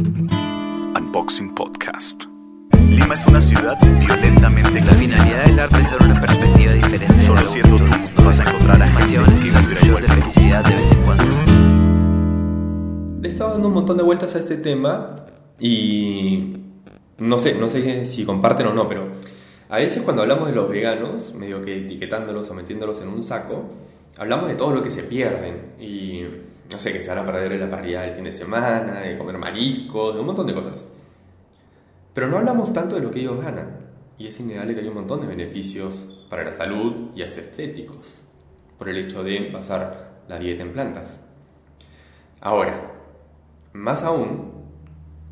Unboxing Podcast. Lima es una ciudad violentamente. La finalidad del arte es dar una perspectiva diferente. Solo siendo tú vas a encontrar animaciones y sensaciones de felicidad de vez en cuando. Le he estado dando un montón de vueltas a este tema y no sé si comparten o no, pero a veces cuando hablamos de los veganos, medio que etiquetándolos o metiéndolos en un saco, hablamos de todo lo que se pierden y no sé, que se van a perder en la parrilla del fin de semana, de comer mariscos, de un montón de cosas. Pero no hablamos tanto de lo que ellos ganan. Y es innegable que hay un montón de beneficios para la salud y hasta estéticos por el hecho de basar la dieta en plantas. Ahora, más aún,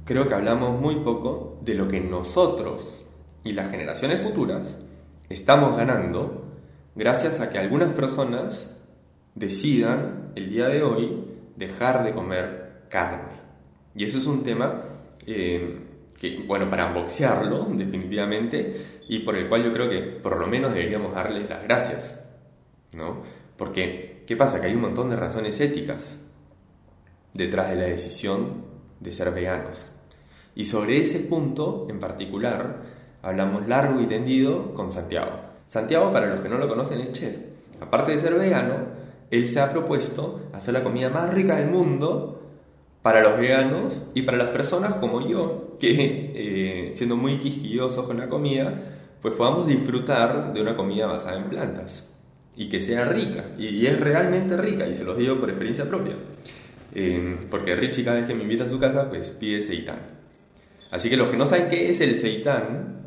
creo que hablamos muy poco de lo que nosotros y las generaciones futuras estamos ganando gracias a que algunas personas decidan el día de hoy dejar de comer carne. Y eso es un tema que, bueno, para boxearlo definitivamente, y por el cual yo creo que por lo menos deberíamos darles las gracias, ¿no? Porque, ¿qué pasa? Que hay un montón de razones éticas detrás de la decisión de ser veganos. Y sobre ese punto en particular hablamos largo y tendido con Santiago. Santiago, para los que no lo conocen, es chef. Aparte de ser vegano, él se ha propuesto hacer la comida más rica del mundo para los veganos y para las personas como yo, que siendo muy quisquillosos con la comida, pues podamos disfrutar de una comida basada en plantas y que sea rica, y es realmente rica, y se los digo por experiencia propia, porque Richie, cada vez que me invita a su casa, pues pide seitán. Así que los que no saben qué es el seitán,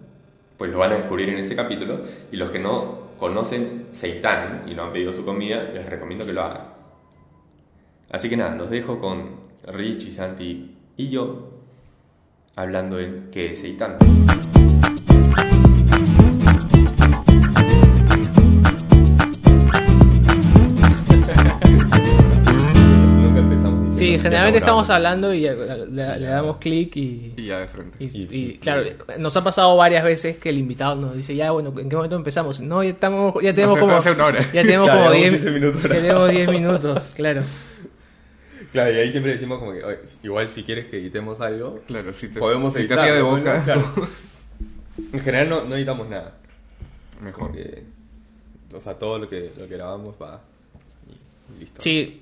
pues lo van a descubrir en este capítulo, y los que no conocen seitán y no han pedido su comida, les recomiendo que lo hagan. Así que nada, los dejo con Rich y Santi y yo hablando de qué es seitán. Sí, generalmente estamos hablando y le damos clic y ya de frente. Y claro, nos ha pasado varias veces que el invitado nos dice, ya bueno, ¿en qué momento empezamos? No, ya tenemos como 10 minutos, claro. Claro, y ahí siempre decimos como que, oye, igual si quieres que editemos algo, claro, podemos editar de boca. Claro. En general no editamos nada. Mejor. Porque, o sea, todo lo que grabamos va y listo. Sí,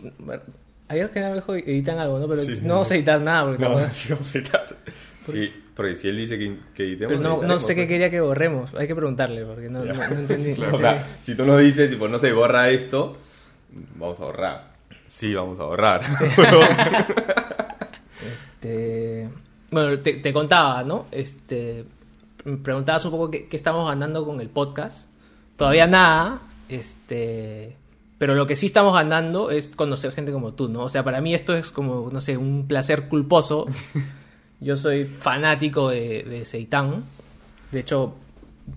ayer que nada editan algo, ¿no? Pero sí, no vamos a editar nada. Porque no, sí vamos a editar. Sí, porque si él dice que editemos... Pero no sé qué quería que borremos. Hay que preguntarle, porque no entendí. Claro. O sea, si tú nos dices, tipo, no sé, borra esto, vamos a borrar. Sí, vamos a borrar. Sí. Bueno, te contaba, ¿no? Preguntabas un poco qué estamos ganando con el podcast. Todavía nada. Pero lo que sí estamos ganando es conocer gente como tú, ¿no? O sea, para mí esto es como, no sé, un placer culposo. Yo soy fanático de seitán. De hecho,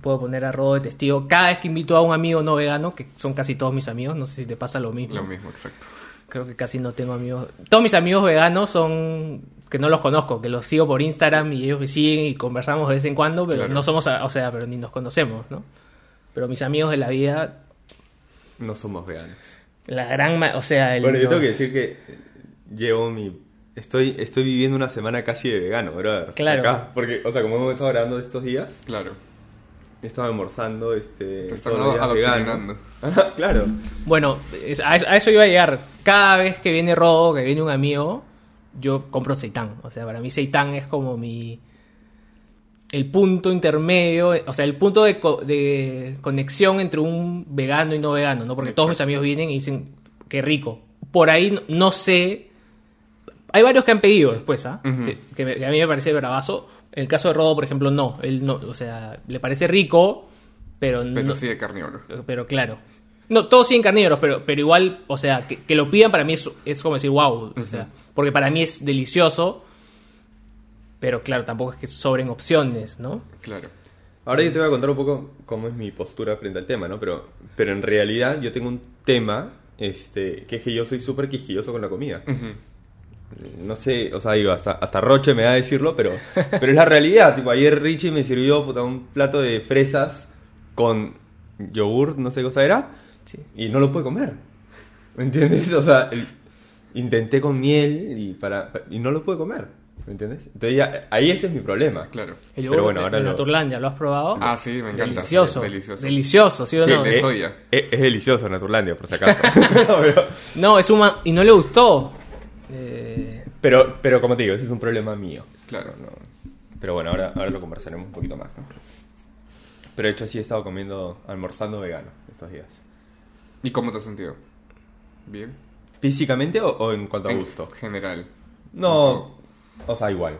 puedo poner a Rodo de testigo. Cada vez que invito a un amigo no vegano, que son casi todos mis amigos, no sé si te pasa lo mismo. Lo mismo, exacto. Creo que casi no tengo amigos. Todos mis amigos veganos son que no los conozco, que los sigo por Instagram y ellos me siguen y conversamos de vez en cuando, pero claro, no somos, o sea, pero ni nos conocemos, ¿no? Pero mis amigos de la vida... No somos veganos. La gran... o sea... Bueno, yo tengo que decir que llevo mi... Estoy viviendo una semana casi de vegano, brother. Claro. Acá, porque, o sea, como hemos estado grabando estos días... Claro. He estado almorzando, Te están adoctrinando. Ah, claro. Bueno, a eso iba a llegar. Cada vez que viene Rodo, que viene un amigo, yo compro seitán. O sea, para mí seitán es como mi... El punto intermedio, o sea, el punto de conexión entre un vegano y no vegano, ¿no? Porque todos mis amigos vienen y dicen, qué rico. Por ahí, no sé... Hay varios que han pedido después, ¿ah? Uh-huh. Que a mí me parece bravazo. En el caso de Rodo, por ejemplo, no. Él no, o sea, le parece rico, pero no... Pero sí de carnívoro. Pero claro. No, todos sí en carnívoros, pero igual, o sea, que lo pidan para mí es como decir, wow. Uh-huh. O sea, porque para mí es delicioso... Pero claro, tampoco es que sobren opciones, ¿no? Claro. Ahora yo te voy a contar un poco cómo es mi postura frente al tema, ¿no? Pero en realidad yo tengo un tema, que es que yo soy súper quisquilloso con la comida. Uh-huh. No sé, o sea, digo, hasta Roche me va a decirlo, pero es la realidad. Tipo, ayer Richie me sirvió un plato de fresas con yogur, no sé qué cosa era, sí, y no lo pude comer. ¿Me entiendes? O sea, intenté con miel y no lo pude comer. ¿Me entiendes? Entonces ya, ahí ese es mi problema. Claro. El yogur, pero bueno, ahora de Naturlandia, ¿lo has probado? Ah, sí, me encanta. Delicioso. Delicioso, delicioso, ¿sí o no? Sí, es delicioso Naturlandia, por si acaso. No, es una... Y no le gustó. Pero como te digo, ese es un problema mío. Claro. No. Pero bueno, ahora lo conversaremos un poquito más, ¿no? Pero de hecho sí he estado almorzando vegano estos días. ¿Y cómo te has sentido? ¿Bien? ¿Físicamente o en cuanto a gusto? En general. No... O sea, igual.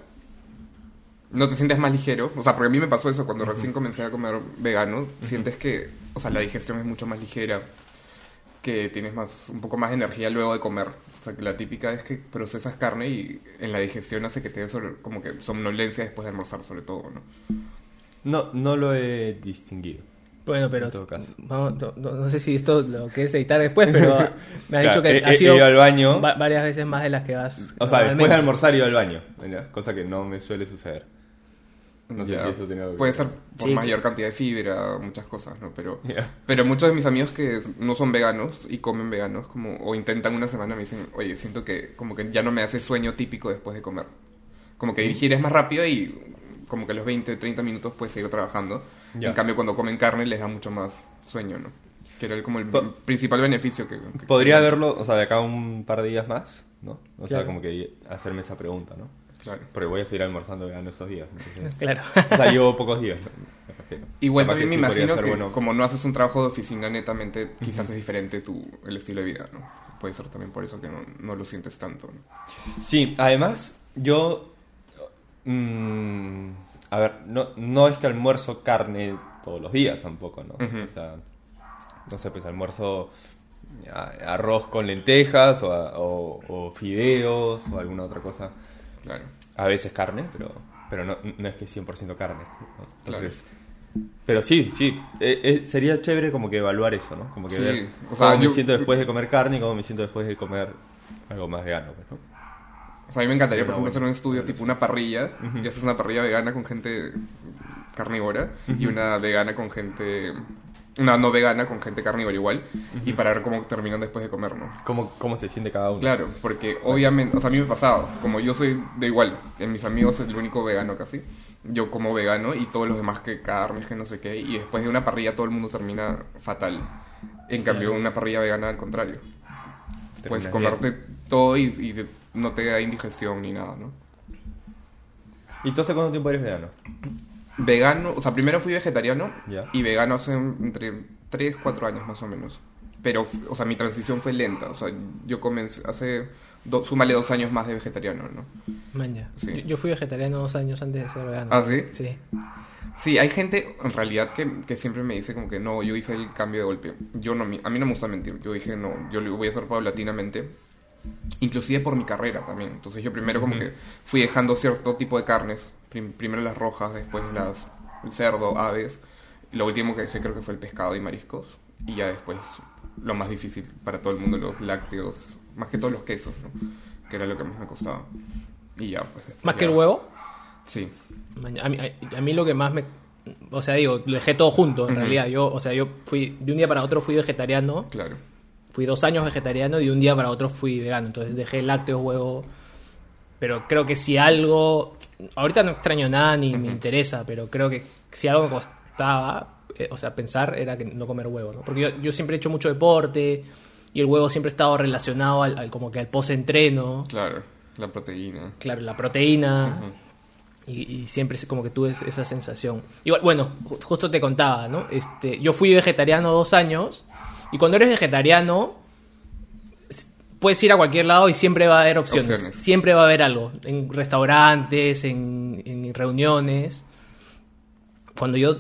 ¿No te sientes más ligero? O sea, porque a mí me pasó eso cuando recién comencé a comer vegano. Sientes que, o sea, la digestión es mucho más ligera, que tienes un poco más de energía luego de comer. O sea, que la típica es que procesas carne y en la digestión hace que te dé como que somnolencia después de almorzar, sobre todo, ¿no? No lo he distinguido. Bueno, pero en todo caso. No sé si esto lo quieres editar después, pero me ha dicho que ha sido ido al baño varias veces más de las que vas. O sea, después de almorzar he ido al baño, cosa que no me suele suceder. No sé si eso tiene algo que puede ser por mayor cantidad de fibra, muchas cosas, ¿no? Pero muchos de mis amigos que no son veganos y comen veganos o intentan una semana me dicen, oye, siento que como que ya no me hace sueño típico después de comer. Como que digieres más rápido y como que a los 20, 30 minutos puedes seguir trabajando. En cambio, cuando comen carne les da mucho más sueño, ¿no? Que era como el principal beneficio que podría haberlo, o sea, de acá a un par de días más, ¿no? O sea, como que hacerme esa pregunta, ¿no? Claro. Porque voy a seguir almorzando vegano estos días. Entonces, claro. O sea, llevo pocos días. Igual también me imagino que como no haces un trabajo de oficina netamente, quizás es diferente el estilo de vida, ¿no? Puede ser también por eso que no lo sientes tanto, ¿no? Sí, además, yo... a ver, no es que almuerzo carne todos los días tampoco, ¿no? O sea, no sé, pues almuerzo arroz con lentejas o fideos o alguna otra cosa. Claro. A veces carne, pero no es que 100% carne, ¿no? Entonces, claro. Pero sí, sería chévere como que evaluar eso, ¿no? Como que sí, ver cómo me siento después de comer carne y cómo me siento después de comer algo más vegano, pues, ¿no? O sea, a mí me encantaría, por ejemplo, hacer un estudio tipo una parrilla. Y haces una parrilla vegana con gente carnívora y una vegana con gente... Una no vegana con gente carnívora igual. Y para ver cómo terminan después de comer, ¿no? ¿Cómo se siente cada uno? Claro, porque obviamente... O sea, a mí me ha pasado. Como yo soy de igual. En mis amigos soy el único vegano casi. Yo como vegano y todos los demás que carnes, que no sé qué. Y después de una parrilla todo el mundo termina fatal. En cambio, una parrilla vegana al contrario. Puedes comerte todo y no te da indigestión ni nada, ¿no? ¿Y entonces cuánto tiempo eres vegano? Vegano, o sea, primero fui vegetariano y vegano hace entre 3, 4 años más o menos. Pero, o sea, mi transición fue lenta. O sea, yo comencé hace... súmale 2 años más de vegetariano, ¿no? Maña. Sí. Yo fui vegetariano 2 años antes de ser vegano. ¿Ah, sí? Sí. Sí, hay gente, en realidad, que siempre me dice como que no, yo hice el cambio de golpe. Yo no, a mí no me gusta mentir. Yo dije no, yo lo voy a hacer paulatinamente. Inclusive por mi carrera también. Entonces yo primero como que fui dejando cierto tipo de carnes. Primero las rojas, después las cerdo, aves. Lo último que dejé creo que fue el pescado y mariscos. Y ya después lo más difícil para todo el mundo, los lácteos, más que todos los quesos, ¿no? Que era lo que más me costaba. Y ya pues. ¿Más ya... que el huevo? Sí. A mí lo que más me... O sea, digo, lo dejé todo junto en realidad. Yo fui de un día para otro fui vegetariano. Claro. Fui 2 años vegetariano y de un día para otro fui vegano. Entonces dejé lácteos, huevo. Pero creo que si algo... Ahorita no extraño nada ni me interesa, pero creo que si algo me costaba, o sea, pensar, era que no comer huevo, ¿no? Porque yo siempre he hecho mucho deporte y el huevo siempre ha estado relacionado como que al post-entreno. Claro, la proteína. Claro, la proteína. Y siempre como que tuve esa sensación. Igual, bueno, justo te contaba, ¿no? Yo fui vegetariano 2 años... Y cuando eres vegetariano, puedes ir a cualquier lado y siempre va a haber opciones. Siempre va a haber algo. En restaurantes, en reuniones. Cuando yo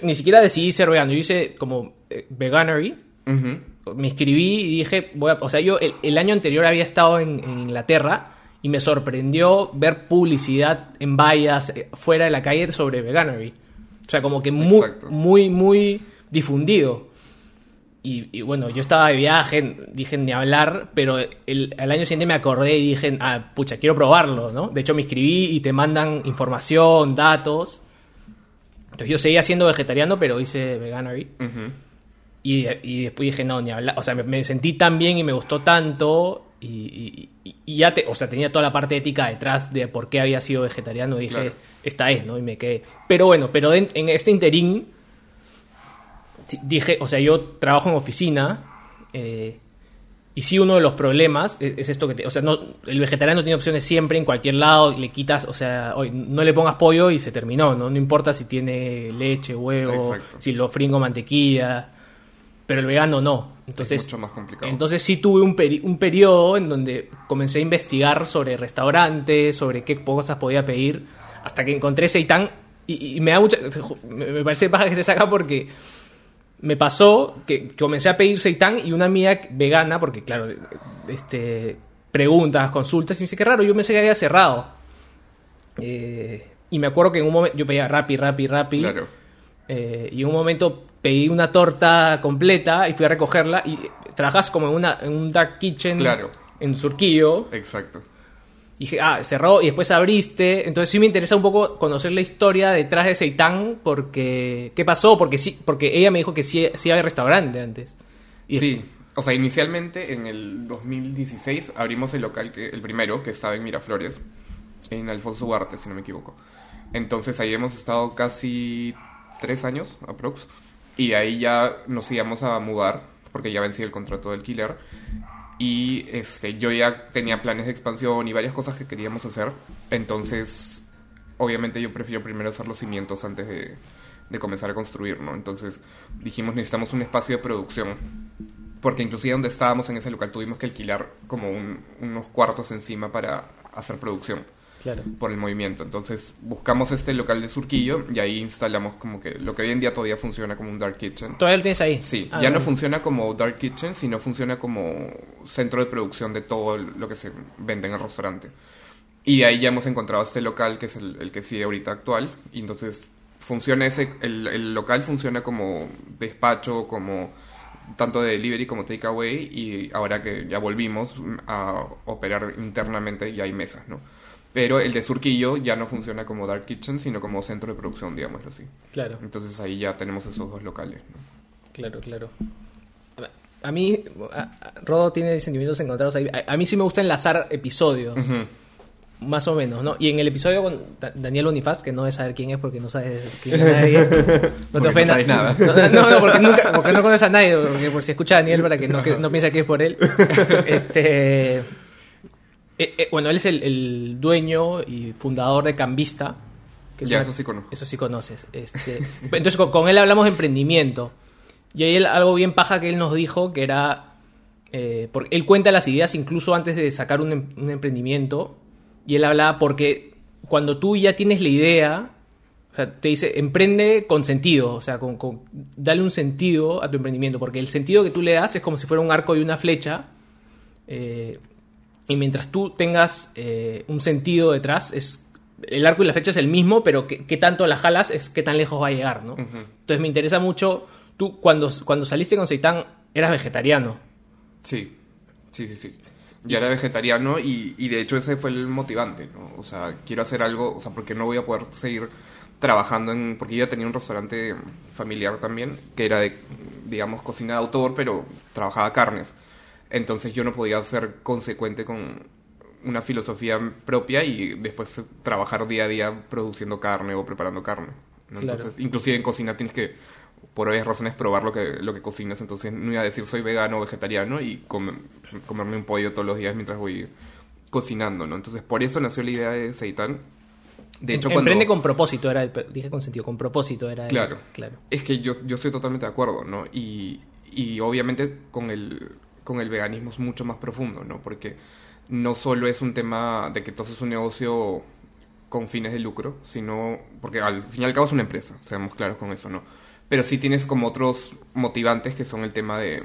ni siquiera decidí ser vegano. Yo hice como Veganuary. Me inscribí y dije... O sea, yo el año anterior había estado en Inglaterra y me sorprendió ver publicidad en vallas fuera de la calle sobre Veganuary. O sea, como que muy, muy, muy difundido. Y bueno, yo estaba de viaje, dije ni hablar, pero al año siguiente me acordé y dije, pucha, quiero probarlo, ¿no? De hecho me inscribí y te mandan información, datos. Entonces yo seguía siendo vegetariano, pero hice Veganuary. Y después dije, no, ni hablar. O sea, me sentí tan bien y me gustó tanto Y ya o sea, tenía toda la parte ética detrás de por qué había sido vegetariano. Y dije, claro, esta es, ¿no? Y me quedé. Pero bueno, pero en este interín dije, o sea, yo trabajo en oficina, y sí, uno de los problemas es esto que o sea, no, el vegetariano tiene opciones siempre, en cualquier lado, le quitas, o sea, hoy no le pongas pollo y se terminó, ¿no? No importa si tiene leche, huevo, exacto, si lo fringo mantequilla, pero el vegano no. Entonces, es mucho más complicado. Entonces sí tuve un periodo en donde comencé a investigar sobre restaurantes, sobre qué cosas podía pedir, hasta que encontré Seitán, y me da mucha... Me parece paja que se saca porque... Me pasó que comencé a pedir seitán y una amiga vegana, porque claro, preguntas, consultas, y me dice, qué raro, yo pensé que había cerrado. Y me acuerdo que en un momento, yo pedía Rappi. Claro. Y en un momento pedí una torta completa y fui a recogerla, y trabajas como en un dark kitchen, claro, en Surquillo. Exacto. Y dije, cerró, y después abriste. Entonces sí me interesa un poco conocer la historia detrás de Seitán, porque... ¿Qué pasó? Porque sí, porque ella me dijo que sí había restaurante antes. Y sí, o sea, inicialmente en el 2016 abrimos el local, el primero, que estaba en Miraflores, en Alfonso Ugarte, si no me equivoco. Entonces ahí hemos estado casi 3 años, aprox. Y de ahí ya nos íbamos a mudar, porque ya vencía el contrato de alquiler. Y yo ya tenía planes de expansión y varias cosas que queríamos hacer. Entonces, obviamente yo prefiero primero hacer los cimientos antes de comenzar a construir, ¿no? Entonces dijimos, necesitamos un espacio de producción. Porque inclusive donde estábamos en ese local tuvimos que alquilar como unos cuartos encima para hacer producción. Claro. Por el movimiento. Entonces buscamos este local de Surquillo y ahí instalamos como que lo que hoy en día todavía funciona como un dark kitchen. ¿Todavía lo tienes ahí? Sí, ya no funciona como dark kitchen, sino funciona como centro de producción de todo lo que se vende en el restaurante. Y ahí ya hemos encontrado este local que es el que sigue ahorita actual. Y entonces funciona el local funciona como despacho, como tanto de delivery como takeaway. Y ahora que ya volvimos a operar internamente ya hay mesas, ¿no? Pero el de Surquillo ya no funciona como dark kitchen, sino como centro de producción, digámoslo así. Claro. Entonces ahí ya tenemos esos 2 locales, ¿no? Claro, claro. A mí, Rodo tiene sentimientos encontrados ahí. A mí sí me gusta enlazar episodios, uh-huh, más o menos, ¿no? Y en el episodio con Daniel Unifaz, que no es saber quién es porque no sabes quién es nadie. No te ofendas. No sabes nada. No, porque no conoces a nadie. Porque por si escucha a Daniel, para que no piensa que es por él. Bueno, él es el dueño y fundador de Cambista. Que ya, eso sí conozco. Eso sí conoces. Entonces, con él hablamos de emprendimiento. Y ahí algo bien paja que él nos dijo, que era... porque él cuenta las ideas incluso antes de sacar un emprendimiento. Y él hablaba porque cuando tú ya tienes la idea... O sea, te dice, emprende con sentido. O sea, dale un sentido a tu emprendimiento. Porque el sentido que tú le das es como si fuera un arco y una flecha... y mientras tú tengas un sentido detrás, el arco y la flecha es el mismo, pero qué tanto la jalas es qué tan lejos va a llegar, ¿no? Uh-huh. Entonces me interesa mucho, tú cuando saliste con Seitán, eras vegetariano. Sí. Ya era vegetariano y de hecho ese fue el motivante, ¿no? O sea, quiero hacer algo, o sea, porque no voy a poder seguir trabajando porque yo ya tenía un restaurante familiar también, que era de, digamos, cocina de autor, pero trabajaba carnes. Entonces yo no podía ser consecuente con una filosofía propia y después trabajar día a día produciendo carne o preparando carne, ¿no? Claro. Entonces, inclusive en cocina tienes que, por varias razones, probar lo que cocinas. Entonces no iba a decir soy vegano o vegetariano y comerme un pollo todos los días mientras voy cocinando, ¿no? Entonces por eso nació la idea de Seitán. De hecho, emprende con propósito, dije con sentido, con propósito era... Claro. Es que yo estoy totalmente de acuerdo, ¿no? Y obviamente con el veganismo es mucho más profundo, ¿no? Porque no solo es un tema de que tú haces un negocio con fines de lucro, sino... Porque al fin y al cabo es una empresa, seamos claros con eso, ¿no? Pero sí tienes como otros motivantes que son el tema de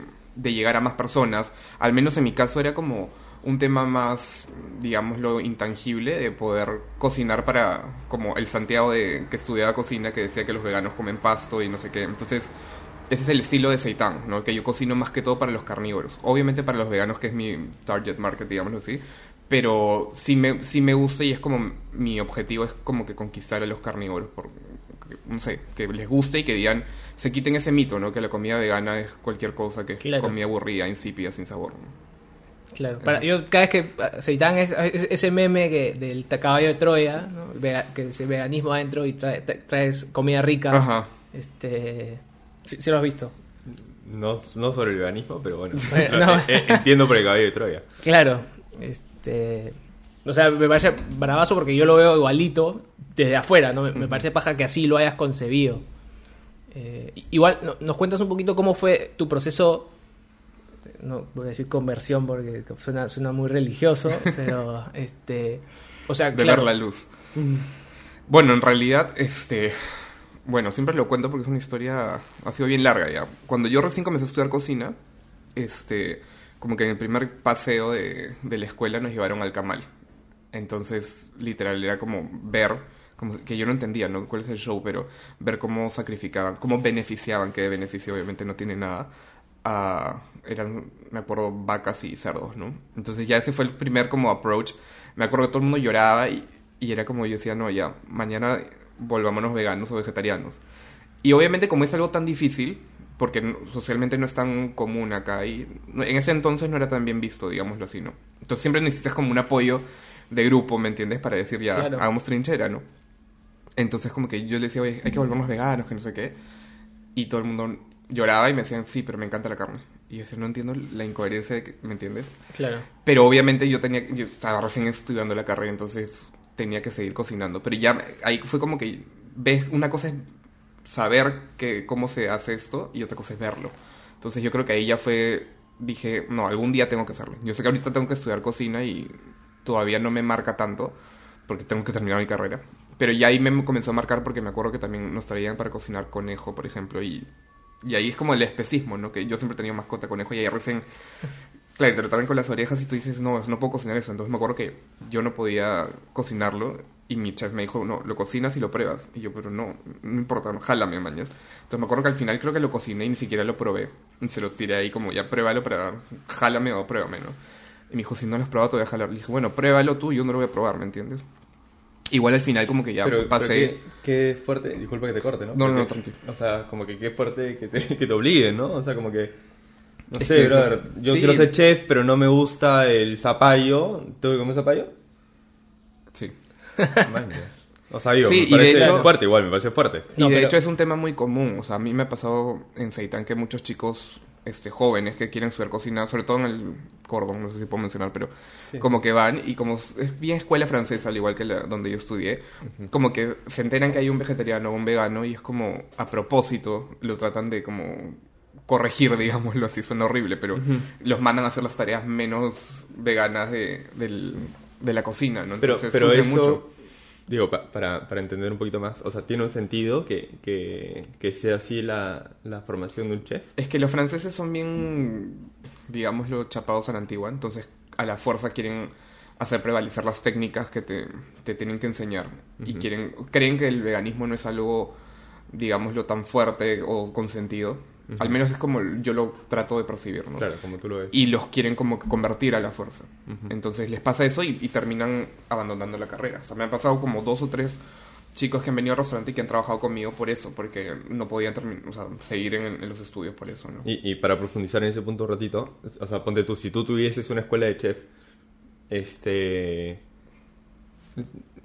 llegar a más personas. Al menos en mi caso era como un tema más, digámoslo, intangible, de poder cocinar para... Como el Santiago que estudiaba cocina, que decía que los veganos comen pasto y no sé qué. Entonces... Ese es el estilo de Seitán, ¿no? Que yo cocino más que todo para los carnívoros. Obviamente para los veganos, que es mi target market, digámoslo así. Pero sí me gusta y es como... Mi objetivo es como que conquistar a los carnívoros. No sé, que les guste y que digan... Se quiten ese mito, ¿no? Que la comida vegana es cualquier cosa, que es comida aburrida, insípida, sin sabor, ¿no? Claro, para, yo cada vez que Seitán es ese meme que del caballo de Troya, ¿no? Que es el veganismo adentro y traes comida rica. Ajá. ¿Sí lo has visto? No sobre el veganismo, pero bueno no. Entiendo por el caballo de Troya. Claro, o sea, me parece bravazo porque yo lo veo igualito desde afuera, ¿no? Me parece paja que así lo hayas concebido. Igual, ¿nos cuentas un poquito cómo fue tu proceso? No voy a decir conversión porque suena muy religioso, pero o sea, de claro, ver la luz. Bueno, en realidad bueno, siempre lo cuento porque es una historia, ha sido bien larga ya. Cuando yo recién comencé a estudiar cocina, como que en el primer paseo de la escuela nos llevaron al camal. Entonces, literal, era como ver, como que yo no entendía, ¿no? ¿Cuál es el show? Pero ver cómo sacrificaban, cómo beneficiaban, que de beneficio obviamente no tiene nada. Eran, me acuerdo, vacas y cerdos, ¿no? Entonces ya ese fue el primer como approach. Me acuerdo que todo el mundo lloraba y era como yo decía, no, ya, mañana volvámonos veganos o vegetarianos. Y obviamente como es algo tan difícil, porque socialmente no es tan común acá, y en ese entonces no era tan bien visto, digámoslo así, ¿no? Entonces siempre necesitas como un apoyo de grupo, ¿me entiendes? Para decir ya, claro, hagamos trinchera, ¿no? Entonces como que yo le decía, oye, hay que volvernos veganos, que no sé qué. Y todo el mundo lloraba y me decían, sí, pero me encanta la carne. Y yo decía, no entiendo la incoherencia de que, ¿me entiendes? Claro. Pero obviamente yo estaba recién estudiando la carrera, entonces tenía que seguir cocinando. Pero ya ahí fue como que ves, una cosa es saber cómo se hace esto y otra cosa es verlo. Entonces yo creo que ahí ya fue, dije, no, algún día tengo que hacerlo. Yo sé que ahorita tengo que estudiar cocina y todavía no me marca tanto porque tengo que terminar mi carrera. Pero ya ahí me comenzó a marcar porque me acuerdo que también nos traían para cocinar conejo, por ejemplo, y ahí es como el especismo, ¿no? Que yo siempre he tenido mascota conejo y ahí recién, claro, te lo traen con las orejas y tú dices, no puedo cocinar eso. Entonces me acuerdo que yo no podía cocinarlo y mi chef me dijo, no, lo cocinas y lo pruebas. Y yo, pero no importa, no, jálame, mañana. Entonces me acuerdo que al final creo que lo cociné y ni siquiera lo probé. Y se lo tiré ahí como, ya pruébalo para, jálame o pruébame, ¿no? Y me dijo, si no lo has probado te voy a jalar. Le dije, bueno, pruébalo tú, yo no lo voy a probar, ¿me entiendes? Igual al final como que ya pasé... Pero qué fuerte... Disculpa que te corte, ¿no? No, tranquilo. O sea, como que qué fuerte que te obliguen, ¿no? O sea, como que... No sé, brother, yo sí quiero ser chef, pero no me gusta el zapallo. ¿Tengo que comer zapallo? Sí. O sea, digo, sí, me parece fuerte igual, me parece fuerte. No, y de hecho es un tema muy común. O sea, a mí me ha pasado en Seitán que muchos chicos... jóvenes que quieren estudiar cocina, sobre todo en el cordón, no sé si puedo mencionar, pero sí, como que van y como es bien escuela francesa, al igual que donde yo estudié, como que se enteran que hay un vegetariano o un vegano y es como a propósito lo tratan de como corregir, digámoslo así, suena horrible, pero los mandan a hacer las tareas menos veganas de la cocina, ¿no? Entonces, pero eso... mucho. Digo, para entender un poquito más, o sea, ¿tiene un sentido que sea así la formación de un chef? Es que los franceses son bien, digámoslo, chapados a la antigua, entonces a la fuerza quieren hacer prevalecer las técnicas que te tienen que enseñar. Y creen que el veganismo no es algo, digámoslo, tan fuerte o consentido. Al menos es como yo lo trato de percibir, ¿no? Claro, como tú lo ves. Y los quieren como convertir a la fuerza. Entonces les pasa eso y terminan abandonando la carrera. O sea, me han pasado como 2 o 3 chicos que han venido al restaurante y que han trabajado conmigo por eso, porque no podían seguir en los estudios por eso, ¿no? Y para profundizar en ese punto un ratito, o sea, ponte tú, si tú tuvieses una escuela de chef,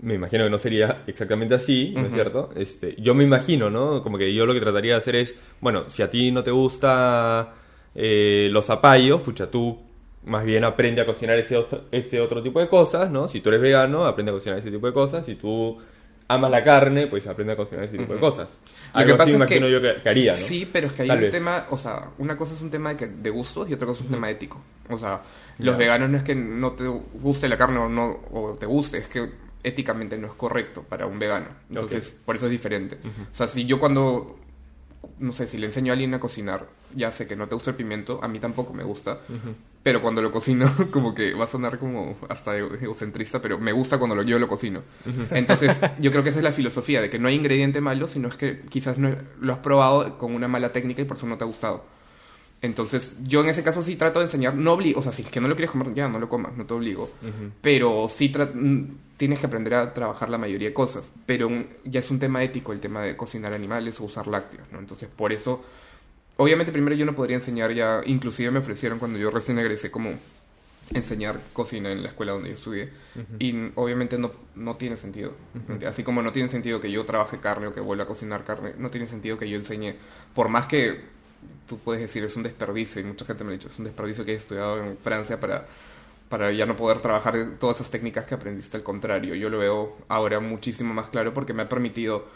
me imagino que no sería exactamente así, ¿no es cierto? Yo me imagino, ¿no? Como que yo lo que trataría de hacer es, bueno, si a ti no te gusta los zapallos, pucha, tú más bien aprende a cocinar ese otro tipo de cosas, ¿no? Si tú eres vegano, aprende a cocinar ese tipo de cosas. Si tú amas la carne, pues aprende a cocinar ese tipo de cosas. Algo lo que pasa así, es imagino que, yo que haría, ¿no? Sí, pero es que hay tal un vez tema, o sea, una cosa es un tema de gustos y otra cosa es un tema ético. O sea, los veganos no es que no te guste la carne o te guste, es que éticamente no es correcto para un vegano. Entonces, por eso es diferente. O sea, si yo cuando, no sé, si le enseño a alguien a cocinar, ya sé que no te gusta el pimiento, a mí tampoco me gusta, pero cuando lo cocino, como que va a sonar como hasta egocentrista, pero me gusta cuando yo lo cocino. Entonces, yo creo que esa es la filosofía, de que no hay ingrediente malo, sino es que quizás no lo has probado con una mala técnica y por eso no te ha gustado. Entonces, yo en ese caso sí trato de enseñar, no obligo, o sea, si es que no lo quieres comer, ya no lo comas, no te obligo, pero sí tienes que aprender a trabajar la mayoría de cosas, pero ya es un tema ético el tema de cocinar animales o usar lácteos, ¿no? Entonces, por eso, obviamente primero yo no podría enseñar ya, inclusive me ofrecieron cuando yo recién egresé como enseñar cocina en la escuela donde yo estudié. Uh-huh. Y obviamente no tiene sentido. Uh-huh. Así como no tiene sentido que yo trabaje carne o que vuelva a cocinar carne, no tiene sentido que yo enseñe. Por más que tú puedes decir es un desperdicio, y mucha gente me ha dicho, es un desperdicio que he estudiado en Francia para ya no poder trabajar en todas esas técnicas que aprendiste. Al contrario, yo lo veo ahora muchísimo más claro porque me ha permitido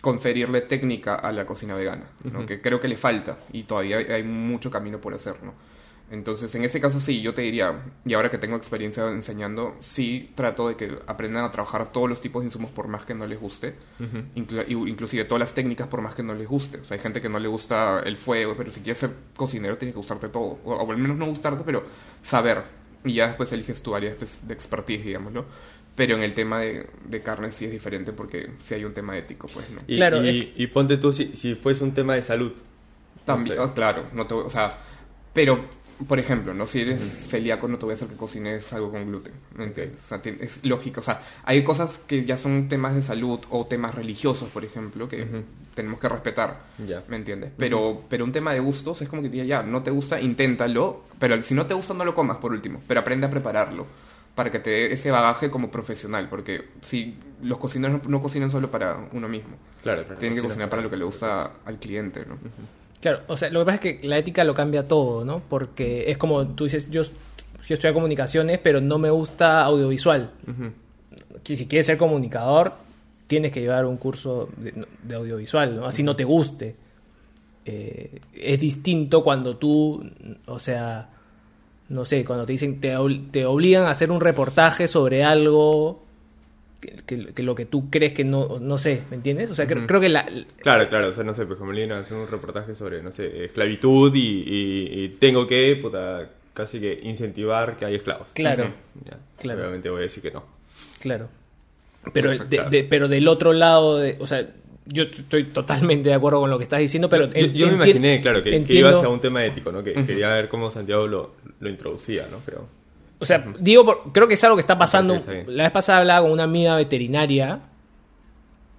conferirle técnica a la cocina vegana, ¿no? Uh-huh. Que creo que le falta y todavía hay mucho camino por hacer, ¿no? Entonces, en ese caso sí, yo te diría, y ahora que tengo experiencia enseñando, sí trato de que aprendan a trabajar todos los tipos de insumos por más que no les guste, uh-huh. inclusive todas las técnicas por más que no les guste. O sea, hay gente que no le gusta el fuego, pero si quieres ser cocinero tienes que gustarte todo, o al menos no gustarte, pero saber, y ya después eliges tu área de expertise, digámoslo. Pero en el tema de carne sí es diferente porque sí hay un tema ético, pues, ¿no? Y, claro, y ponte tú si fuese un tema de salud. También, o sea, claro, no te, o sea, pero... Por ejemplo, ¿no? Si eres celíaco no te voy a hacer que cocines algo con gluten, ¿me entiendes? O sea, es lógico, o sea, hay cosas que ya son temas de salud o temas religiosos, por ejemplo, que uh-huh. tenemos que respetar, yeah. ¿me entiendes? Pero un tema de gustos es como que ya, no te gusta, inténtalo, pero si no te gusta no lo comas por último, pero aprende a prepararlo para que te dé ese bagaje como profesional, porque si los cocineros no cocinan solo para uno mismo, claro, tienen que cocinar para lo que le gusta al cliente, ¿no? Uh-huh. Claro, o sea, lo que pasa es que la ética lo cambia todo, ¿no? Porque es como tú dices, yo estudié comunicaciones, pero no me gusta audiovisual. Uh-huh. Si quieres ser comunicador, tienes que llevar un curso de audiovisual, ¿no? Así uh-huh. no te guste. Es distinto cuando tú, o sea, no sé, cuando te dicen, te obligan a hacer un reportaje sobre algo... Que lo que tú crees que no sé, ¿me entiendes? O sea, uh-huh. creo que la... Claro, o sea, no sé, pues como le iban a hacer un reportaje sobre, no sé, esclavitud y tengo que, puta, casi que incentivar que hay esclavos. Claro, uh-huh. ya, claro. Obviamente voy a decir que no. Claro. Pero, pero del otro lado, o sea, yo estoy totalmente de acuerdo con lo que estás diciendo, pero... Yo me imaginé, claro, que ibas a un tema ético, ¿no? Que uh-huh. quería ver cómo Santiago lo introducía, ¿no? Pero... O sea, uh-huh. digo, creo que es algo que está pasando. Sí. La vez pasada hablaba con una amiga veterinaria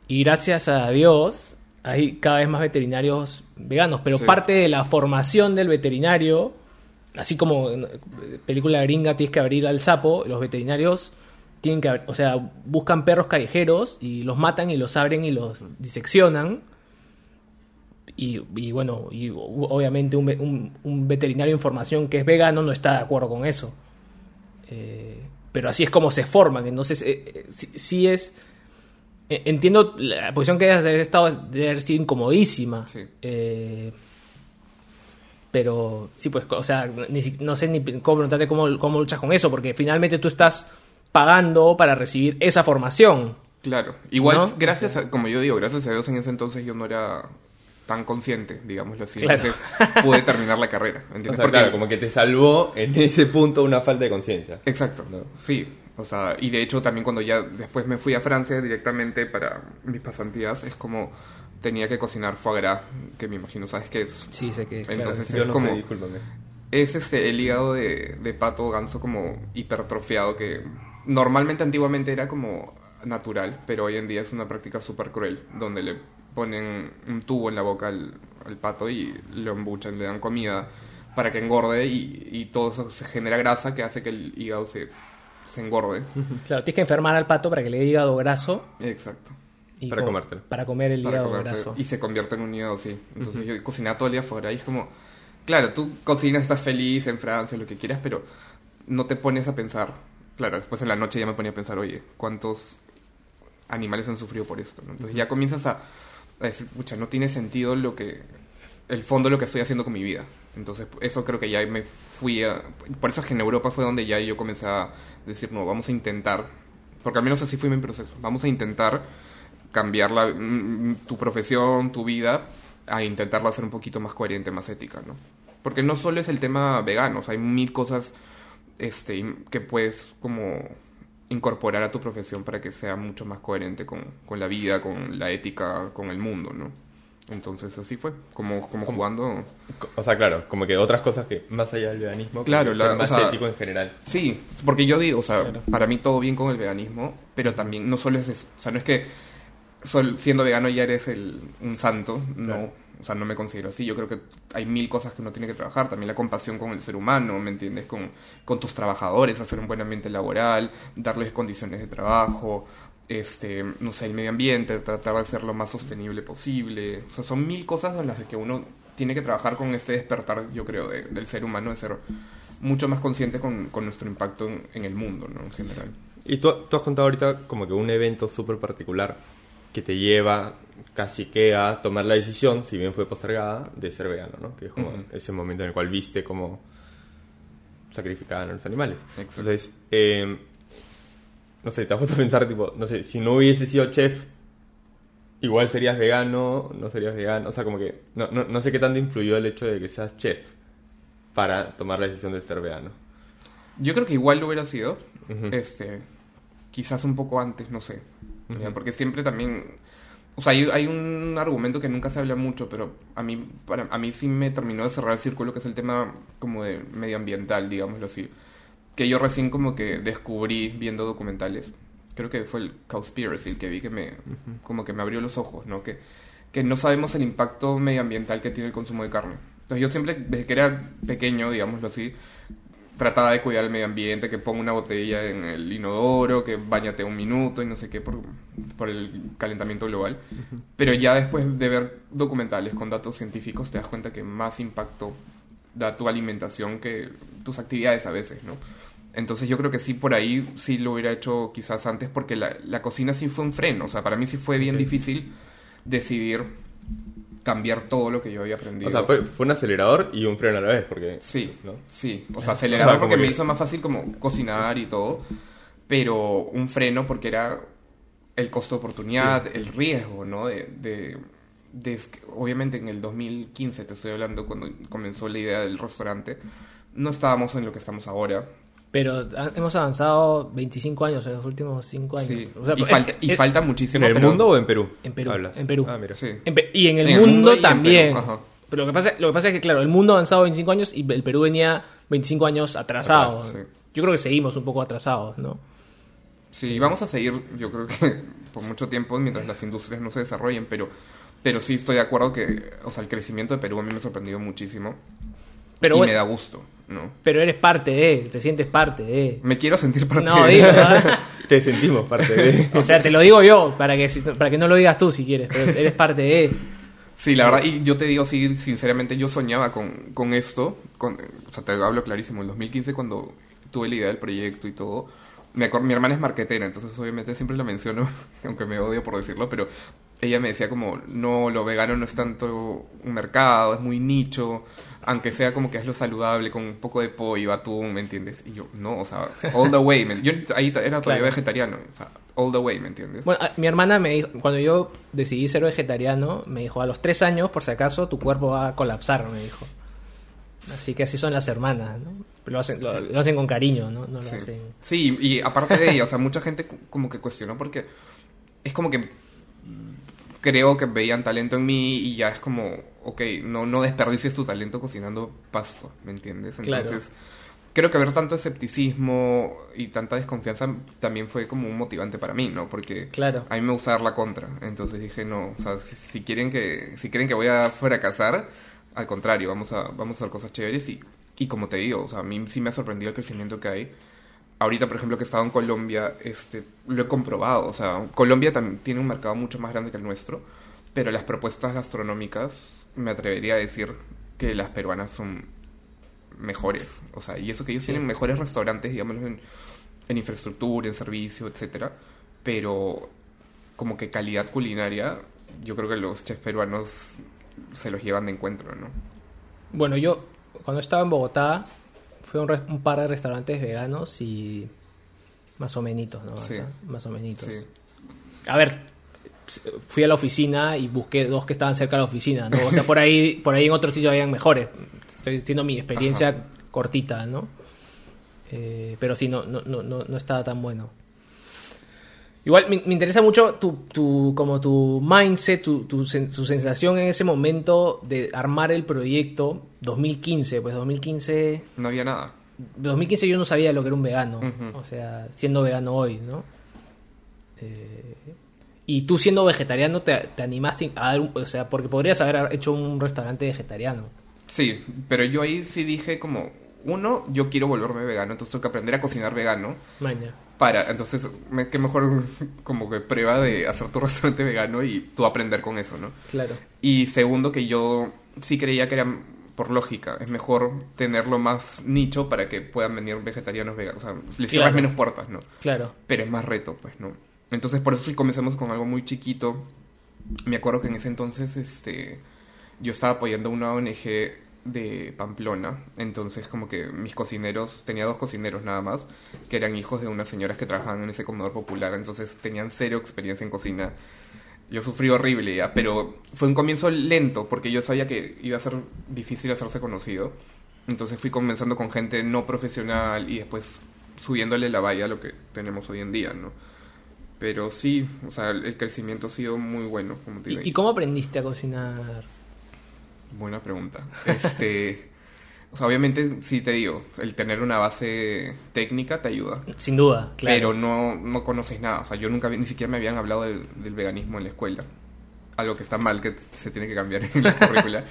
y gracias a Dios hay cada vez más veterinarios veganos, pero sí. parte de la formación del veterinario, así como en película gringa tienes que abrir al sapo, los veterinarios tienen que, o sea, buscan perros callejeros y los matan y los abren y los uh-huh. diseccionan. Y bueno, y obviamente un veterinario en formación que es vegano no está de acuerdo con eso. Pero así es como se forman. Entonces sí es, entiendo la posición que debes haber estado, debe haber sido incomodísima, sí. Pero sí, pues, o sea, no sé ni cómo preguntarte cómo luchas con eso, porque finalmente tú estás pagando para recibir esa formación. Claro, igual, ¿no? Gracias, o sea, como yo digo, gracias a Dios en ese entonces yo no era tan consciente, digámoslo así. Claro. Entonces pude terminar la carrera, ¿entiendes? O sea, porque... Claro, como que te salvó en ese punto una falta de conciencia. Exacto, ¿no? Sí. O sea, y de hecho también cuando ya después me fui a Francia directamente para mis pasantías, es como tenía que cocinar foie gras, que me imagino, ¿sabes qué es? Sí, sé qué es. Entonces claro. Es, yo no como... sé, discúlpame. Es el hígado de pato ganso como hipertrofiado, que normalmente antiguamente era como natural, pero hoy en día es una práctica súper cruel, donde le ponen un tubo en la boca al pato y lo embuchan, le dan comida para que engorde y todo eso se genera grasa que hace que el hígado se engorde. Claro, tienes que enfermar al pato para que le dé hígado graso. Exacto. Y para comértelo. Para comer el hígado graso. Y se convierte en un hígado, sí. Entonces uh-huh. yo cocinaba todo el día fuera y es como... Claro, tú cocinas, estás feliz en Francia, lo que quieras, pero no te pones a pensar. Claro, después en la noche ya me ponía a pensar, oye, ¿cuántos animales han sufrido por esto? ¿No? Entonces uh-huh. ya comienzas a decir, pucha, no tiene sentido el fondo de lo que estoy haciendo con mi vida. Entonces, eso creo que ya me fui a... Por eso es que en Europa fue donde ya yo comencé a decir, no, vamos a intentar... Porque al menos así fue mi proceso. Vamos a intentar cambiar tu profesión, tu vida, a intentarla hacer un poquito más coherente, más ética, ¿no? Porque no solo es el tema vegano, o sea, hay mil cosas que puedes como... incorporar a tu profesión para que sea mucho más coherente con la vida, con la ética, con el mundo, ¿no? Entonces así fue, como jugando... O sea, claro, como que otras cosas que más allá del veganismo, claro, que más ético en general. Sí, porque yo digo, o sea, claro. Para mí todo bien con el veganismo, pero también no solo es eso. O sea, no es que siendo vegano ya eres un santo, claro. No. o sea, no me considero así. Yo creo que hay mil cosas que uno tiene que trabajar, también la compasión con el ser humano, ¿me entiendes? Con tus trabajadores, hacer un buen ambiente laboral, darles condiciones de trabajo, no sé, el medio ambiente, tratar de hacerlo lo más sostenible posible. O sea, son mil cosas en las que uno tiene que trabajar con este despertar, yo creo, del ser humano, de ser mucho más consciente con nuestro impacto en el mundo, ¿no? En general. Y tú has contado ahorita como que un evento súper particular que te lleva casi que a tomar la decisión, si bien fue postergada, de ser vegano, ¿no? Que es como uh-huh. ese momento en el cual viste cómo sacrificaban a los animales. Exacto. Entonces, no sé, te has puesto a pensar, tipo, no sé, si no hubiese sido chef, igual serías vegano, no serías vegano. O sea, como que no sé qué tanto influyó el hecho de que seas chef para tomar la decisión de ser vegano. Yo creo que igual lo hubiera sido, uh-huh. Quizás un poco antes, no sé. Uh-huh. Porque siempre también, o sea, hay un argumento que nunca se habla mucho, pero a mí sí me terminó de cerrar el círculo, que es el tema como de medioambiental, digámoslo así, que yo recién como que descubrí viendo documentales. Creo que fue el Cowspiracy el que vi que me uh-huh. como que me abrió los ojos, ¿no? Que no sabemos el impacto medioambiental que tiene el consumo de carne. Entonces yo siempre, desde que era pequeño, digámoslo así, trataba de cuidar el medio ambiente, que ponga una botella en el inodoro, que báñate un minuto y no sé qué por el calentamiento global. Uh-huh. Pero ya después de ver documentales con datos científicos te das cuenta que más impacto da tu alimentación que tus actividades a veces, ¿no? Entonces yo creo que sí, por ahí sí lo hubiera hecho quizás antes, porque la cocina sí fue un freno. O sea, para mí sí fue bien difícil decidir cambiar todo lo que yo había aprendido. O sea, fue un acelerador y un freno a la vez, porque... Sí, ¿no? Sí. O sea, acelerador, o sea, porque me hizo más fácil como cocinar y todo, pero un freno porque era el costo de oportunidad, sí. El riesgo, ¿no? Obviamente en el 2015, te estoy hablando, cuando comenzó la idea del restaurante, no estábamos en lo que estamos ahora. Pero hemos avanzado 25 años en los últimos 5 años. Sí. O sea, falta muchísimo. ¿En el mundo o en Perú? En Perú. Hablas. En Perú. Ah, mira. Sí. Y en el mundo también. Pero lo que pasa es que, claro, el mundo ha avanzado 25 años y el Perú venía 25 años atrasado. Sí. Yo creo que seguimos un poco atrasados, ¿no? Sí, vamos a seguir, yo creo que por mucho tiempo, mientras las industrias no se desarrollen. Pero sí estoy de acuerdo que, o sea, el crecimiento de Perú a mí me ha sorprendido muchísimo. Pero y bueno, me da gusto, ¿no? Pero eres parte de, te sientes parte de. Me quiero sentir parte de. No, digo, ¿verdad? Te sentimos parte de. O sea, te lo digo yo, para que no lo digas tú si quieres, pero eres parte de. Sí, la verdad, y yo te digo, sí, sinceramente, yo soñaba con esto, o sea, te hablo clarísimo, en 2015 cuando tuve la idea del proyecto y todo, me acuerdo, mi hermana es marketera, entonces obviamente siempre la menciono, aunque me odio por decirlo, pero ella me decía como, no, lo vegano no es tanto un mercado, es muy nicho, aunque sea como que hazlo saludable con un poco de pollo, atún, ¿me entiendes? Y yo, no, o sea, all the way. Yo ahí era todavía claro. Vegetariano, o sea, all the way, ¿me entiendes? Bueno, mi hermana me dijo, cuando yo decidí ser vegetariano, me dijo, a los 3 años, por si acaso, tu cuerpo va a colapsar, me dijo. Así que así son las hermanas, ¿no? Lo hacen con cariño, ¿no? No lo sí. Hacen... sí, y aparte de ella, o sea, mucha gente como que cuestionó porque es como que creo que veían talento en mí y ya es como, ok, no desperdicies tu talento cocinando pasto, ¿me entiendes? Entonces, claro. Creo que haber tanto escepticismo y tanta desconfianza también fue como un motivante para mí, ¿no? Porque claro. A mí me gusta dar la contra, entonces dije, no, o sea, si creen que voy a fracasar, al contrario, vamos a hacer cosas chéveres y como te digo, o sea, a mí sí me ha sorprendido el crecimiento que hay. Ahorita, por ejemplo, que he estado en Colombia, lo he comprobado. O sea, Colombia también tiene un mercado mucho más grande que el nuestro, pero las propuestas gastronómicas, me atrevería a decir que las peruanas son mejores. O sea, y eso que ellos sí. Tienen mejores restaurantes, digamos, en infraestructura, en servicio, etcétera. Pero como que calidad culinaria, yo creo que los chefs peruanos se los llevan de encuentro, ¿no? Bueno, yo cuando estaba en Bogotá, fue un par de restaurantes veganos y más o menitos, ¿no? Sí. O sea, más o menitos. Sí. A ver, fui a la oficina y busqué 2 que estaban cerca de la oficina, ¿no? O sea, por ahí en otros sitios habían mejores. Estoy diciendo mi experiencia ajá. Cortita, ¿no? Pero sí, no estaba tan bueno. Igual me interesa mucho tu mindset, tu sensación en ese momento de armar el proyecto 2015. Pues 2015... No había nada. 2015 yo no sabía lo que era un vegano. Uh-huh. O sea, siendo vegano hoy, ¿no? Y tú siendo vegetariano te animaste a dar... O sea, porque podrías haber hecho un restaurante vegetariano. Sí, pero yo ahí sí dije como... Uno, yo quiero volverme vegano, entonces tengo que aprender a cocinar vegano. Maña. Entonces, qué mejor como que prueba de hacer tu restaurante vegano y tú aprender con eso, ¿no? Claro. Y segundo, que yo sí creía que era... Por lógica, es mejor tenerlo más nicho para que puedan venir vegetarianos veganos. O sea, les cierras menos puertas, ¿no? Claro. Pero es más reto, pues, ¿no? Entonces, por eso sí comenzamos con algo muy chiquito. Me acuerdo que en ese entonces, yo estaba apoyando una ONG de Pamplona. Entonces, como que mis cocineros... Tenía 2 cocineros nada más, que eran hijos de unas señoras que trabajaban en ese comedor popular. Entonces, tenían cero experiencia en cocina. Yo sufrí horrible ya, pero fue un comienzo lento, porque yo sabía que iba a ser difícil hacerse conocido. Entonces fui comenzando con gente no profesional y después subiéndole la valla a lo que tenemos hoy en día, ¿no? Pero sí, o sea, el crecimiento ha sido muy bueno, como te digo. ¿Y cómo aprendiste a cocinar? Buena pregunta. O sea, obviamente, sí te digo, el tener una base técnica te ayuda. Sin duda, claro. Pero no conoces nada. O sea, yo nunca, ni siquiera me habían hablado del veganismo en la escuela. Algo que está mal, que se tiene que cambiar en la currícula.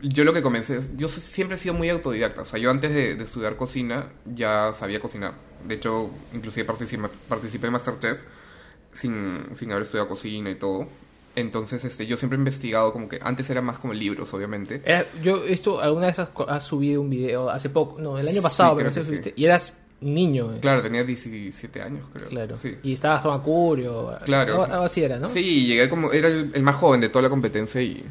Yo lo que comencé, yo siempre he sido muy autodidacta. O sea, yo antes de estudiar cocina, ya sabía cocinar. De hecho, inclusive participé en Masterchef sin haber estudiado cocina y todo. Entonces, yo siempre he investigado, como que antes era más como libros, obviamente. ¿Alguna vez has subido un video hace poco? No, el año pasado, sí, pero no subiste. Sí. Y eras niño. Claro, tenía 17 años, creo. Claro. Sí. Y estabas a Curio. Claro. Algo así era, ¿no? Sí, llegué como... Era el más joven de toda la competencia y...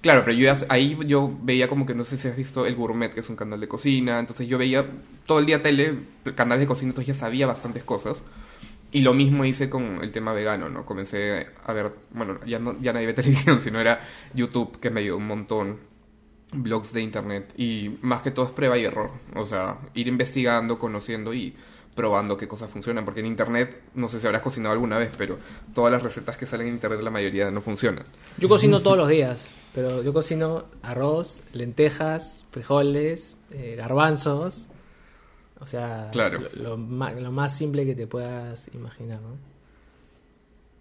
Claro, pero ahí yo veía como que, no sé si has visto El Gourmet, que es un canal de cocina. Entonces, yo veía todo el día tele, canales de cocina, entonces ya sabía bastantes cosas. Y lo mismo hice con el tema vegano, ¿no? Comencé a ver... Bueno, ya nadie ve televisión, sino era YouTube, que me ayudó un montón. Blogs de internet. Y más que todo es prueba y error. O sea, ir investigando, conociendo y probando qué cosas funcionan. Porque en internet, no sé si habrás cocinado alguna vez, pero todas las recetas que salen en internet, la mayoría no funcionan. Yo cocino todos los días. Pero yo cocino arroz, lentejas, frijoles, garbanzos... O sea, claro. Lo más simple que te puedas imaginar, ¿no?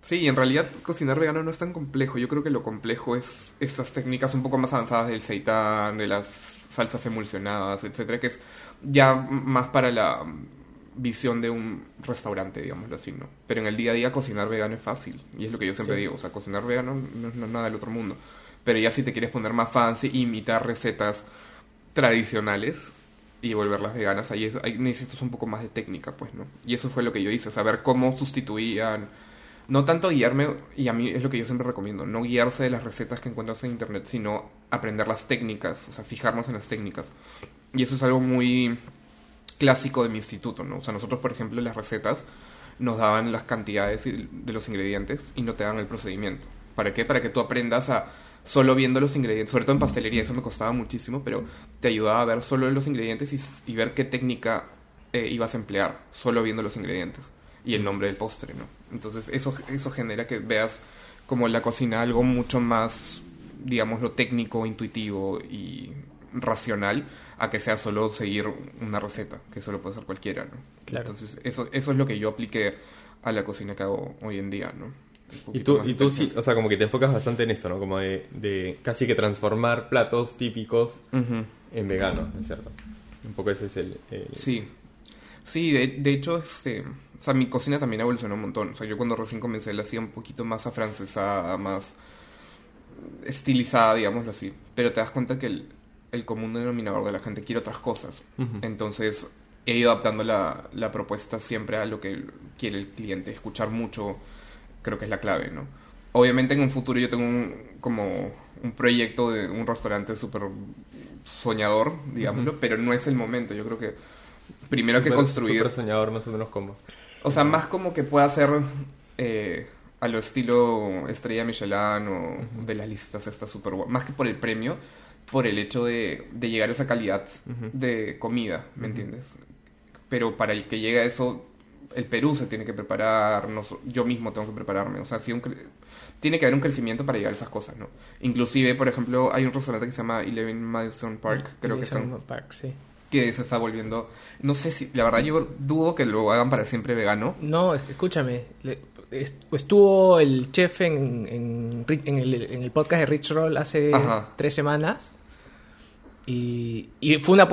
Sí, en realidad cocinar vegano no es tan complejo. Yo creo que lo complejo es estas técnicas un poco más avanzadas del seitán, de las salsas emulsionadas, etcétera, que es ya más para la visión de un restaurante, digámoslo así, ¿no? Pero en el día a día cocinar vegano es fácil. Y es lo que yo siempre digo. O sea, cocinar vegano no es nada del otro mundo. Pero ya si te quieres poner más fancy, imitar recetas tradicionales... y volverlas veganas, ahí necesitas un poco más de técnica, pues, ¿no? Y eso fue lo que yo hice, o sea, ver cómo sustituían, no tanto guiarme, y a mí es lo que yo siempre recomiendo, no guiarse de las recetas que encuentras en internet, sino aprender las técnicas, o sea, fijarnos en las técnicas. Y eso es algo muy clásico de mi instituto, ¿no? O sea, nosotros, por ejemplo, las recetas nos daban las cantidades de los ingredientes y no te daban el procedimiento. ¿Para qué? Para que tú aprendas a... Solo viendo los ingredientes, sobre todo en pastelería, eso me costaba muchísimo, pero te ayudaba a ver solo los ingredientes y ver qué técnica ibas a emplear, solo viendo los ingredientes y el nombre del postre, ¿no? Entonces eso genera que veas como la cocina algo mucho más, digamos, lo técnico, intuitivo y racional, a que sea solo seguir una receta, que solo puede ser cualquiera, ¿no? Claro. Entonces eso es lo que yo apliqué a la cocina que hago hoy en día, ¿no? Y tú sí, o sea, como que te enfocas bastante en eso, ¿no? Como de casi que transformar platos típicos en veganos, ¿no es cierto? Un poco ese es el... Sí, de hecho, o sea, mi cocina también evolucionó un montón. O sea, yo cuando recién comencé la hacía un poquito más afrancesada, más estilizada, digámoslo así. Pero te das cuenta que el común denominador de la gente quiere otras cosas. Entonces, he ido adaptando la propuesta siempre a lo que quiere el cliente, escuchar mucho... Creo que es la clave, ¿no? Obviamente en un futuro yo tengo un proyecto de un restaurante súper soñador, digámoslo, pero no es el momento. Yo creo que primero hay que construir... Súper soñador, más o menos como... O sea, más como que pueda ser a lo estilo Estrella Michelin o de las listas estas súper guay. Más que por el premio, por el hecho de llegar a esa calidad de comida, ¿me entiendes? Pero para el que llegue a eso... El Perú se tiene que preparar, yo mismo tengo que prepararme. O sea, tiene que haber un crecimiento para llegar a esas cosas, ¿no? Inclusive, por ejemplo, hay un restaurante que se llama Eleven Madison Park, creo que son. Madison Park, sí. que se está volviendo... No sé si... La verdad, yo dudo que lo hagan para siempre vegano. No, escúchame. Estuvo el chef en el podcast de Rich Roll hace 3 semanas. Y fue una...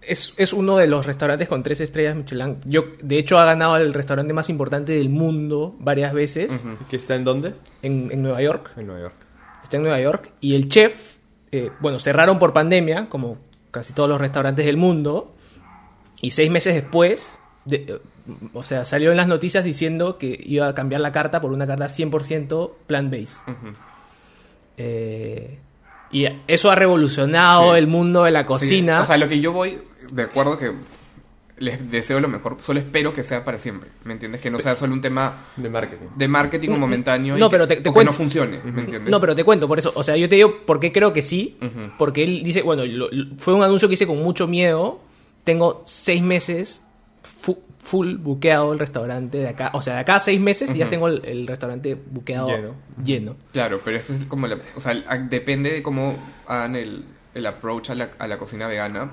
Es uno de los restaurantes con 3 estrellas Michelin. Yo, de hecho, ha ganado el restaurante más importante del mundo varias veces. ¿Que está en dónde? En Nueva York. En Nueva York. Está en Nueva York. Y el chef... bueno, cerraron por pandemia, como... casi todos los restaurantes del mundo, y 6 meses después, salió en las noticias diciendo que iba a cambiar la carta por una carta 100% plant-based. Uh-huh. Y eso ha revolucionado el mundo de la cocina. Sí. O sea, lo que yo voy, de acuerdo que les deseo lo mejor, solo espero que sea para siempre, ¿me entiendes? Que no sea solo un tema de marketing momentáneo, no, y pero te cuento, que no funcione, ¿me entiendes? No, pero te cuento, por eso, o sea, yo te digo por qué creo que sí, porque él dice, bueno, fue un anuncio que hice con mucho miedo, tengo 6 meses full buqueado el restaurante de acá, o sea, de acá a 6 meses y ya tengo el restaurante buqueado lleno. Claro, pero eso es como, depende de cómo hagan el approach a la cocina vegana,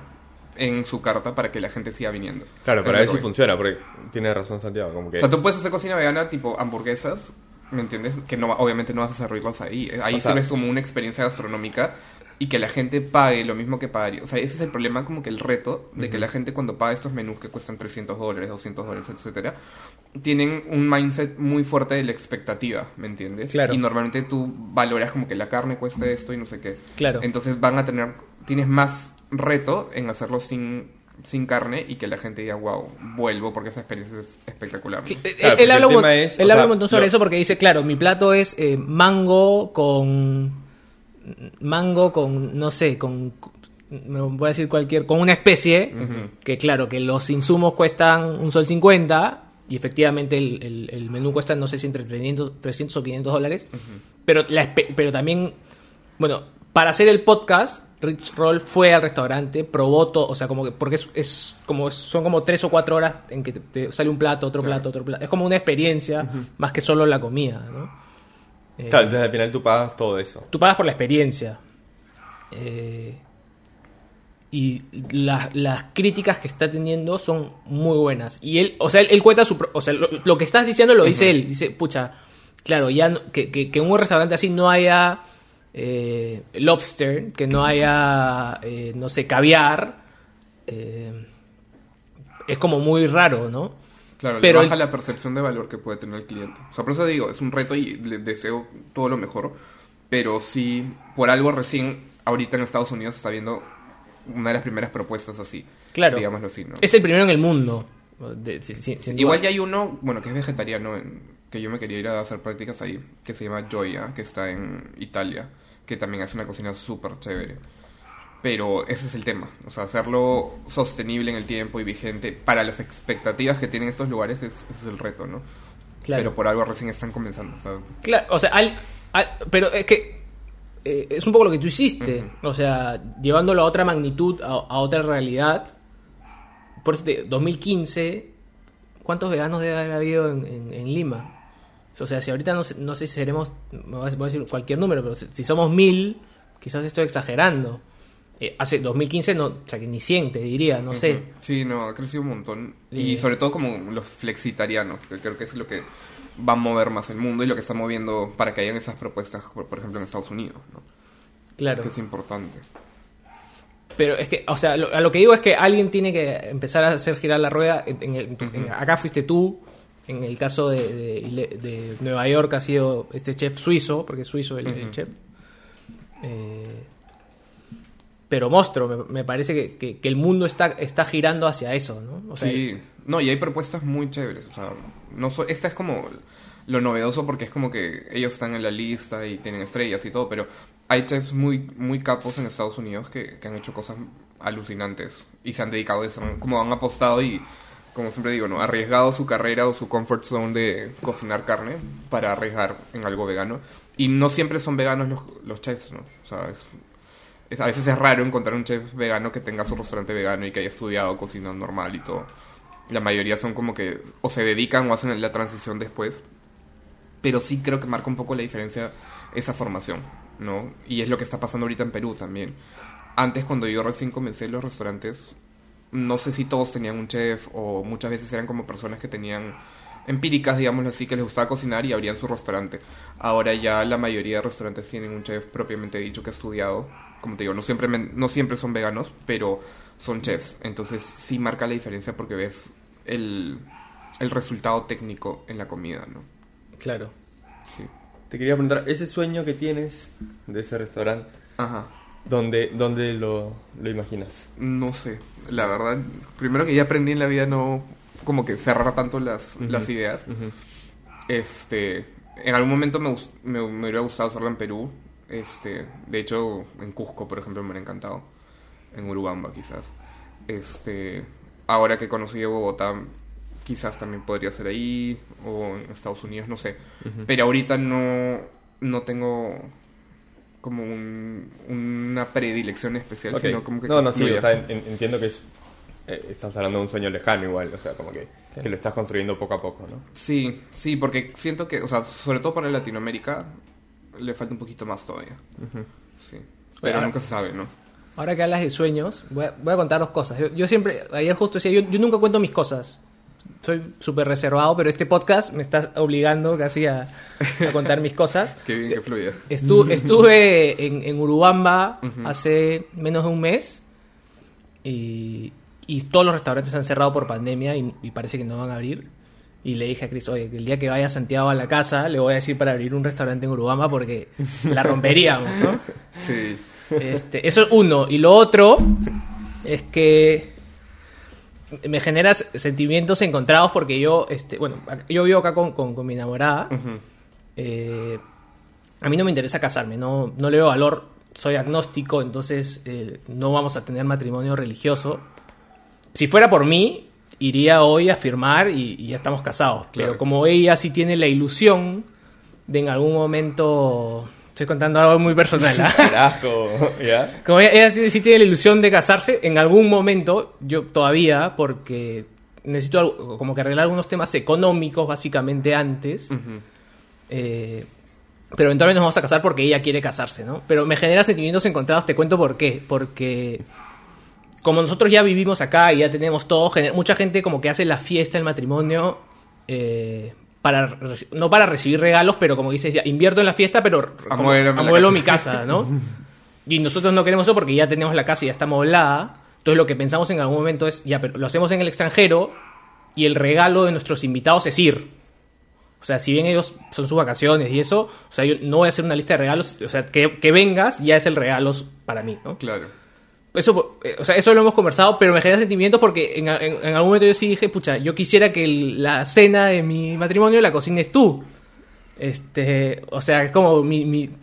en su carta para que la gente siga viniendo. Claro, para ver si funciona, porque tiene razón Santiago, como que... O sea, tú puedes hacer cocina vegana tipo hamburguesas, ¿me entiendes? Que no, obviamente no vas a servirlas ahí. Ahí solo es como una experiencia gastronómica y que la gente pague lo mismo que pagaría. O sea, ese es el problema, como que el reto de que la gente cuando paga estos menús que cuestan $300, $200, etcétera, tienen un mindset muy fuerte de la expectativa, ¿me entiendes? Claro. Y normalmente tú valoras como que la carne cuesta esto y no sé qué. Claro. Entonces tienes más reto en hacerlo sin carne y que la gente diga, wow, vuelvo porque esa experiencia es espectacular. Claro, él habla un montón sobre eso porque dice, claro, mi plato es mango con, no sé, me voy a decir con una especie, que claro, que los insumos cuestan $1.50 y efectivamente el menú cuesta, no sé si entre $300 o $500, pero también, bueno, para hacer el podcast... Rich Roll fue al restaurante, probó todo, o sea, como que, porque son como 3 o 4 horas en que te sale un plato, otro plato, otro plato. Es como una experiencia, más que solo la comida, ¿no? Claro, entonces al final tú pagas todo eso. Tú pagas por la experiencia. Y las críticas que está teniendo son muy buenas. Y él, o sea, él cuenta lo que estás diciendo lo dice él. Dice, pucha, claro, ya no, que en un restaurante así no haya... lobster, que no haya no sé, caviar, es como muy raro, ¿no? Claro, pero baja la percepción de valor que puede tener el cliente. O sea, por eso digo, es un reto y le deseo todo lo mejor, pero sí, por algo recién ahorita en Estados Unidos se está viendo una de las primeras propuestas así. Claro, digámoslo así, ¿no? Es el primero en el mundo. Igual ya hay uno, bueno, que es vegetariano, que yo me quería ir a hacer prácticas ahí, que se llama Gioia, que está en Italia, que también hace una cocina súper chévere. Pero ese es el tema. O sea, hacerlo sostenible en el tiempo y vigente para las expectativas que tienen estos lugares es el reto, ¿no? Claro. Pero por algo recién están comenzando. ¿Sabes? Claro, o sea, pero es que es un poco lo que tú hiciste. O sea, llevándolo a otra magnitud, a otra realidad. Por eso, 2015, ¿cuántos veganos debe haber habido en Lima? O sea, si ahorita no sé si seremos, me voy a decir cualquier número, pero si somos 1,000, quizás estoy exagerando. Hace 2015, no, o sea, que ni 100, te diría, no sé. Sí, no, ha crecido un montón. Y sobre todo como los flexitarianos, que creo que es lo que va a mover más el mundo y lo que está moviendo para que hayan esas propuestas, por ejemplo, en Estados Unidos, ¿no? Claro. Que es importante. Pero es que, o sea, a lo que digo es que alguien tiene que empezar a hacer girar la rueda. Acá fuiste tú. En el caso de Nueva York ha sido este chef suizo, porque es suizo el chef. Pero monstruo, me parece que el mundo está girando hacia eso, ¿no? O sea, sí, no, y hay propuestas muy chéveres. O sea, esta es como lo novedoso porque es como que ellos están en la lista y tienen estrellas y todo, pero hay chefs muy, muy capos en Estados Unidos que han hecho cosas alucinantes y se han dedicado a eso, como han apostado y... Como siempre digo, ¿no? Arriesgado su carrera o su comfort zone de cocinar carne para arriesgar en algo vegano. Y no siempre son veganos los chefs, ¿no? O sea, a veces es raro encontrar un chef vegano que tenga su restaurante vegano y que haya estudiado cocina normal y todo. La mayoría son como que o se dedican o hacen la transición después. Pero sí creo que marca un poco la diferencia esa formación, ¿no? Y es lo que está pasando ahorita en Perú también. antes, cuando yo recién comencé los restaurantes, no sé si todos tenían un chef, o muchas veces eran como personas que tenían empíricas, digámoslo así, que les gustaba cocinar y abrían su restaurante. Ahora ya la mayoría de restaurantes tienen un chef propiamente dicho que ha estudiado. Como te digo, no siempre son veganos, pero son chefs. Entonces sí marca la diferencia porque ves el resultado técnico en la comida, ¿no? Claro. Sí. Te quería preguntar, ese sueño que tienes de ese restaurante, ajá, ¿dónde lo imaginas? No sé, la verdad. Primero que ya aprendí en la vida no como que cerrar tanto las ideas. Uh-huh. En algún momento me hubiera gustado hacerla en Perú. De hecho, en Cusco, por ejemplo, me hubiera encantado. En Urubamba, quizás. Ahora que conocí de Bogotá, quizás también podría ser ahí, o en Estados Unidos, no sé. Uh-huh. Pero ahorita no tengo como una predilección especial, okay, sino como que... No, sí, o sea, entiendo que estás hablando de un sueño lejano igual, o sea, como que lo estás construyendo poco a poco, ¿no? Sí, porque siento que, o sea, sobre todo para Latinoamérica, le falta un poquito más todavía. Uh-huh. Sí. Pero ahora, nunca se sabe, ¿no? Ahora que hablas de sueños, voy a contar dos cosas. Yo siempre, ayer justo decía, yo nunca cuento mis cosas. Soy súper reservado, pero este podcast me está obligando casi a contar mis cosas. Qué bien que fluya. Estuve en Urubamba, uh-huh, hace menos de un mes, y todos los restaurantes se han cerrado por pandemia y parece que no van a abrir. Y le dije a Chris, oye, que el día que vaya a Santiago a la casa, le voy a decir para abrir un restaurante en Urubamba porque la romperíamos, ¿no? Sí. Eso es uno. Y lo otro es que me genera sentimientos encontrados porque yo vivo acá con mi enamorada. Uh-huh. A mí no me interesa casarme, no le veo valor. Soy agnóstico, entonces no vamos a tener matrimonio religioso. Si fuera por mí, iría hoy a firmar y ya estamos casados. Claro. Pero como ella sí tiene la ilusión de en algún momento... Estoy contando algo muy personal, ¿ah? Carajo, ¿ya? Como ella sí tiene la ilusión de casarse, en algún momento, yo todavía, porque necesito algo, como que arreglar algunos temas económicos, básicamente, antes. Uh-huh. Pero eventualmente nos vamos a casar porque ella quiere casarse, ¿no? Pero me genera sentimientos encontrados, te cuento por qué. Porque como nosotros ya vivimos acá y ya tenemos todo, mucha gente como que hace la fiesta del matrimonio... no para recibir regalos, pero como dices, ya invierto en la fiesta, pero amueblo mi casa, ¿no? Y nosotros no queremos eso porque ya tenemos la casa y ya está amoblada. Entonces lo que pensamos en algún momento es, ya, pero lo hacemos en el extranjero y el regalo de nuestros invitados es ir. O sea, si bien ellos son sus vacaciones y eso, o sea, yo no voy a hacer una lista de regalos, o sea, que vengas ya es el regalo para mí, ¿no? Claro. Eso, o sea, eso lo hemos conversado, pero me genera sentimientos porque en algún momento yo sí dije, pucha, yo quisiera que la cena de mi matrimonio la cocines tú. O sea, es como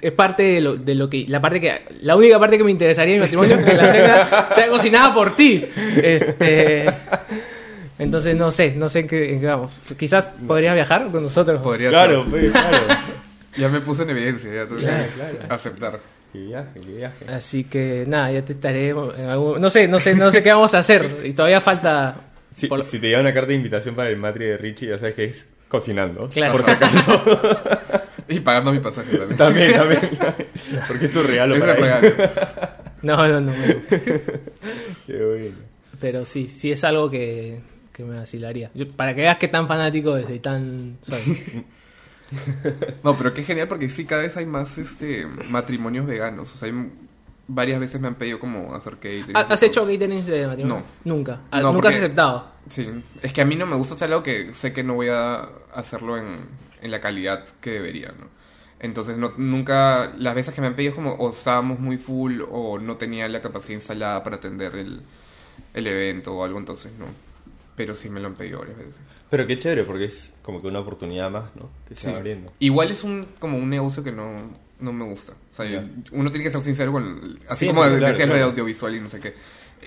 es parte de lo que la única parte que me interesaría en mi matrimonio es que la cena sea cocinada por ti. Entonces no sé en qué vamos. Quizás podrías viajar con nosotros. Claro. Ya me puse en evidencia, ya tuve que aceptar. Qué viaje. Así que nada, ya te estaré en algún... No sé qué vamos a hacer. Y todavía falta... Si te llega una carta de invitación para el matri de Richie, ya sabes que es cocinando. Claro. Por si acaso. Y pagando mi pasaje también. También. Porque es tu regalo para él. No. Qué bueno. Pero sí es algo que me vacilaría. Para que veas qué tan fanático de Seitán soy. No, pero qué genial porque sí, cada vez hay más matrimonios veganos. O sea, varias veces me han pedido como hacer catering. ¿Has hecho catering de matrimonio? No. Nunca has aceptado. Sí, es que a mí no me gusta hacer algo que sé que no voy a hacerlo en la calidad que debería, ¿no? Entonces nunca, las veces que me han pedido es como o estábamos muy full o no tenía la capacidad instalada para atender el evento o algo, entonces no. Pero sí me lo han pedido varias veces. Pero qué chévere, porque es como que una oportunidad más, ¿no? Que se va abriendo. Igual es como un negocio que no me gusta. O sea, uno tiene que ser sincero con... Así sí, como decías lo de audiovisual y no sé qué.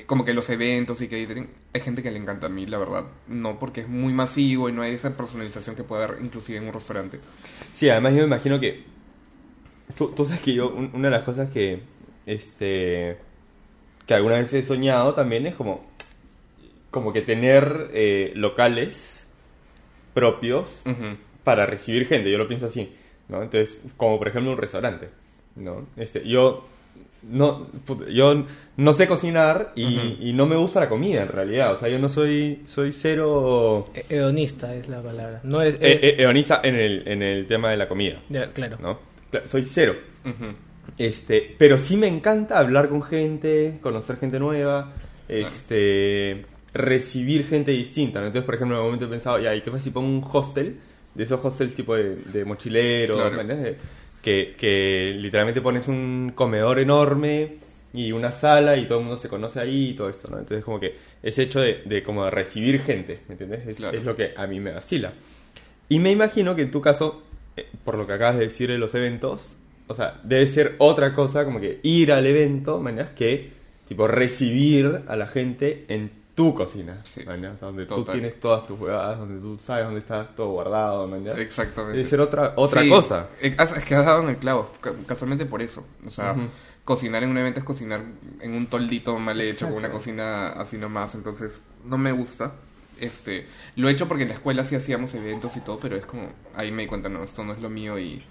Como que los eventos y que... Hay gente que le encanta, a mí, la verdad. No, porque es muy masivo y no hay esa personalización que puede haber inclusive en un restaurante. Sí, además yo me imagino que... Tú sabes que yo... Una de las cosas que... Que alguna vez he soñado también es como que tener locales propios, uh-huh, para recibir gente, yo lo pienso así, ¿no? Entonces, como por ejemplo un restaurante, ¿no? Yo no, yo no sé cocinar y, uh-huh, y no me gusta la comida en realidad. O sea, yo no soy cero... hedonista es la palabra. No eres, hedonista en el tema de la comida. Yeah, claro. ¿No? Soy cero. Uh-huh. Pero sí me encanta hablar con gente, conocer gente nueva, recibir gente distinta, ¿no? Entonces, por ejemplo, en un momento he pensado, ya, ¿y qué pasa si pongo un hostel? De esos hostels tipo de mochileros, claro, que literalmente pones un comedor enorme y una sala y todo el mundo se conoce ahí y todo esto, ¿no? Entonces, como que ese hecho de como de recibir gente, ¿me entiendes? Es lo que a mí me vacila. Y me imagino que en tu caso, por lo que acabas de decir de los eventos, o sea, debe ser otra cosa como que ir al evento, mañana, que tipo recibir a la gente en tu cocina, sí, mañana, o sea, donde total, tú tienes todas tus huevadas, donde tú sabes dónde está todo guardado, mañana. Exactamente. Debe ser otra sí, cosa. Es que has dado en el clavo, casualmente por eso. O sea, uh-huh, cocinar en un evento es cocinar en un toldito mal hecho, exacto, con una cocina así nomás, entonces no me gusta. Lo he hecho porque en la escuela sí hacíamos eventos y todo, pero es como, ahí me di cuenta, no, esto no es lo mío y...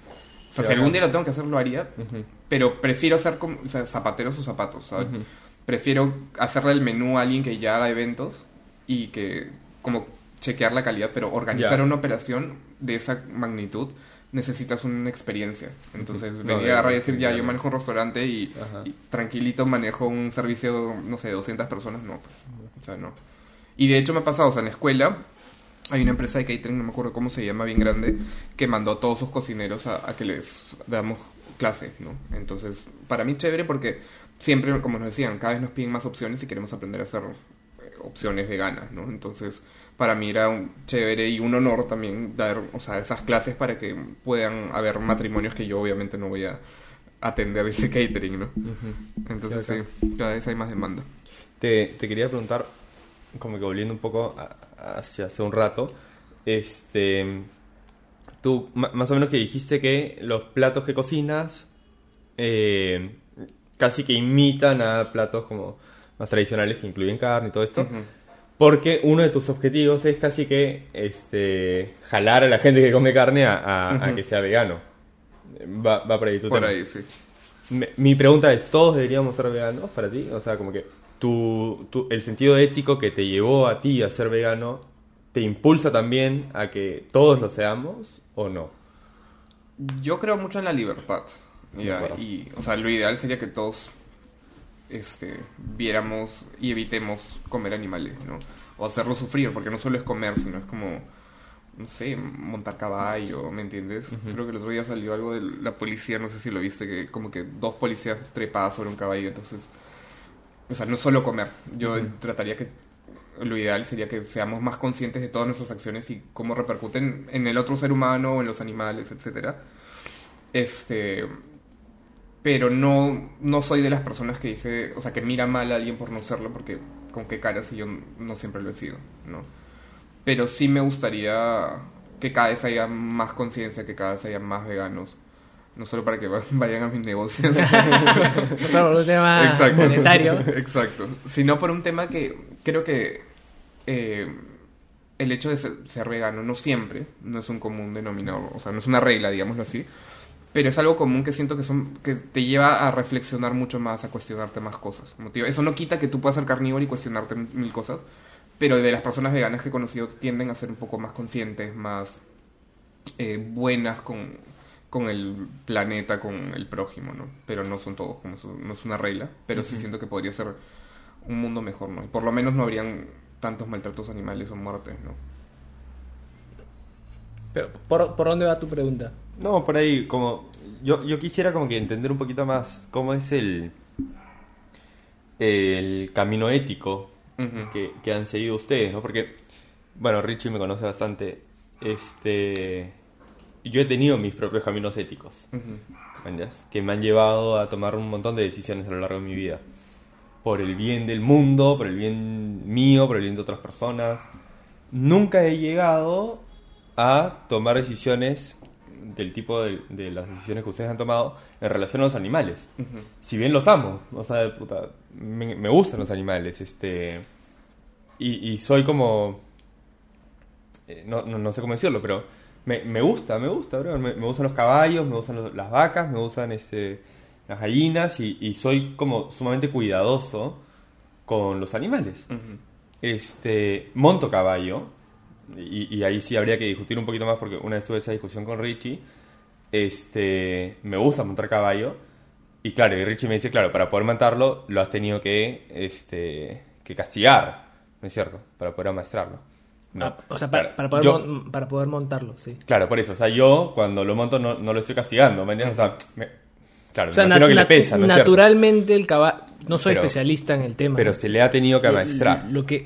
O sea, si algún día lo tengo que hacer, lo haría, uh-huh, pero prefiero hacer como, o sea, zapatero sus zapatos, ¿sabes? Uh-huh. Prefiero hacerle el menú a alguien que ya haga eventos y que, como, chequear la calidad, pero organizar, yeah, una operación de esa magnitud necesitas una experiencia. Entonces, uh-huh, venir a agarrar y decir, ya, yo manejo un restaurante y tranquilito manejo un servicio, no sé, 200 personas, no, pues, o sea, no. Y de hecho me ha pasado, o sea, en la escuela... Hay una empresa de catering, no me acuerdo cómo se llama, bien grande, que mandó a todos sus cocineros a que les damos clases, ¿no? Entonces, para mí chévere porque siempre, como nos decían, cada vez nos piden más opciones y queremos aprender a hacer opciones veganas, ¿no? Entonces, para mí era chévere y un honor también dar, o sea, esas clases para que puedan haber matrimonios que yo obviamente no voy a atender ese catering, ¿no? Uh-huh. Entonces, sí, cada vez hay más demanda. Te quería preguntar, como que volviendo un poco hacia hace un rato, tú más o menos que dijiste que los platos que cocinas casi que imitan a platos como más tradicionales que incluyen carne y todo esto, uh-huh, porque uno de tus objetivos es casi que jalar a la gente que come carne uh-huh, a que sea vegano. Va por ahí tu tema. Por ahí, sí. Mi pregunta es, ¿todos deberíamos ser veganos para ti? O sea, como que... El sentido ético que te llevó a ti a ser vegano, ¿te impulsa también a que todos lo seamos o no? Yo creo mucho en la libertad. Y, o sea, lo ideal sería que todos viéramos y evitemos comer animales, ¿no? O hacerlos sufrir, porque no solo es comer, sino es como, no sé, montar caballo, ¿me entiendes? Uh-huh. Creo que el otro día salió algo de la policía, no sé si lo viste, que como que dos policías trepadas sobre un caballo, entonces... O sea, no solo comer. Yo trataría que... Lo ideal sería que seamos más conscientes de todas nuestras acciones y cómo repercuten en el otro ser humano, en los animales, etc. Pero no soy de las personas que dice... O sea, que mira mal a alguien por no serlo, porque con qué cara si yo no siempre lo he sido, ¿no? Pero sí me gustaría que cada vez haya más conciencia, que cada vez haya más veganos. No solo para que vayan a mis negocios. No solo por un tema, exacto, monetario. Exacto. Sino por un tema que creo que el hecho de ser vegano no siempre, no es un común denominador, o sea, no es una regla, digámoslo así, pero es algo común que siento que te lleva a reflexionar mucho más, a cuestionarte más cosas. Eso no quita que tú puedas ser carnívoro y cuestionarte mil cosas, pero de las personas veganas que he conocido tienden a ser un poco más conscientes, más buenas con el planeta, con el prójimo, ¿no? Pero no son todos, como no es una regla, pero sí siento que podría ser un mundo mejor, ¿no? Y por lo menos no habrían tantos maltratos animales o muertes, ¿no? Pero, ¿por dónde va tu pregunta? No, por ahí, como... Yo quisiera como que entender un poquito más cómo es el camino ético que han seguido ustedes, ¿no? Porque, bueno, Richie me conoce bastante, yo he tenido mis propios caminos éticos, que me han llevado a tomar un montón de decisiones a lo largo de mi vida. Por el bien del mundo, por el bien mío, por el bien de otras personas. Nunca he llegado a tomar decisiones del tipo de las decisiones que ustedes han tomado en relación a los animales. Uh-huh. Si bien los amo, o sea, puta, me gustan los animales, y soy como... no sé cómo decirlo, pero... Me gustan los caballos, me gustan las vacas, me gustan las gallinas y soy como sumamente cuidadoso con los animales. Uh-huh. Monto caballo y ahí sí habría que discutir un poquito más porque una vez tuve esa discusión con Richie. Me gusta montar caballo y claro, y Richie me dice, claro, para poder montarlo lo has tenido que castigar, ¿no es cierto? Para poder amaestrarlo. No. Ah, o sea, para poder montarlo, sí. Claro, por eso. O sea, yo cuando lo monto no lo estoy castigando. ¿Me entiendes? O sea, claro, o sea, me imagino que le pesa, ¿no? Naturalmente el caballo... No soy especialista en el tema. Pero se le ha tenido que amaestrar. Lo que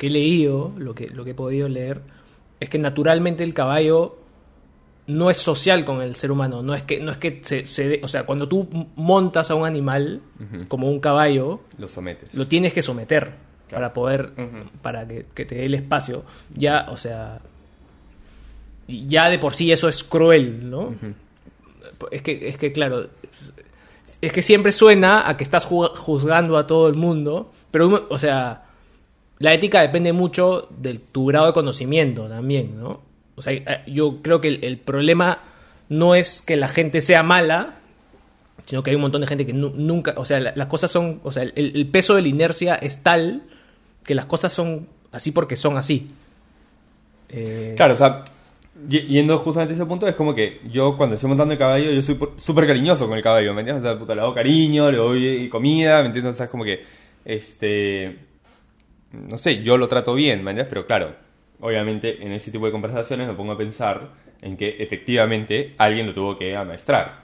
he leído, lo que he podido leer, es que naturalmente el caballo no es social con el ser humano. No es que se o sea, cuando tú montas a un animal, uh-huh, como un caballo... Lo sometes. Lo tienes que someter. Claro. Para poder, uh-huh, para que te dé el espacio. Ya, o sea, ya de por sí eso es cruel, ¿no? Uh-huh. Es que claro, es que siempre suena a que estás juzgando a todo el mundo, pero, o sea, la ética depende mucho de tu grado de conocimiento también, ¿no? O sea, yo creo que el problema no es que la gente sea mala, sino que hay un montón de gente que nunca... O sea, las cosas son... O sea, el peso de la inercia es tal que las cosas son así porque son así. Claro, o sea, yendo justamente a ese punto, es como que yo cuando estoy montando el caballo, yo soy súper cariñoso con el caballo, ¿me entiendes? O sea, puta, le hago cariño, le doy comida, ¿me entiendes? O sea, es como que... No sé, yo lo trato bien, ¿me entiendes? Pero claro, obviamente en ese tipo de conversaciones me pongo a pensar en que efectivamente alguien lo tuvo que amaestrar.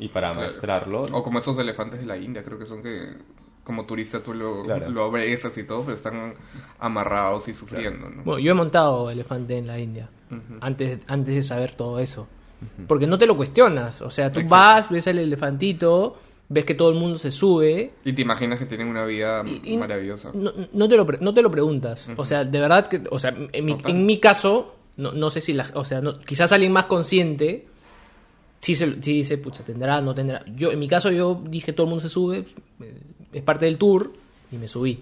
Y para amaestrarlo... Claro. O como esos elefantes de la India, creo que son que... Como turista tú lo abresas y todo, pero están amarrados y sufriendo, claro, ¿no? Bueno, yo he montado elefante en la India, uh-huh, antes de saber todo eso. Uh-huh. Porque no te lo cuestionas. O sea, tú, exacto, vas, ves el elefantito, ves que todo el mundo se sube... Y te imaginas que tienen una vida maravillosa. No te lo preguntas. Uh-huh. O sea, de verdad que... O sea, en mi caso, no sé si... O sea, quizás alguien más consciente... Sí dice, pucha, tendrá, no tendrá. Yo, en mi caso, yo dije, todo el mundo se sube, es parte del tour, y me subí.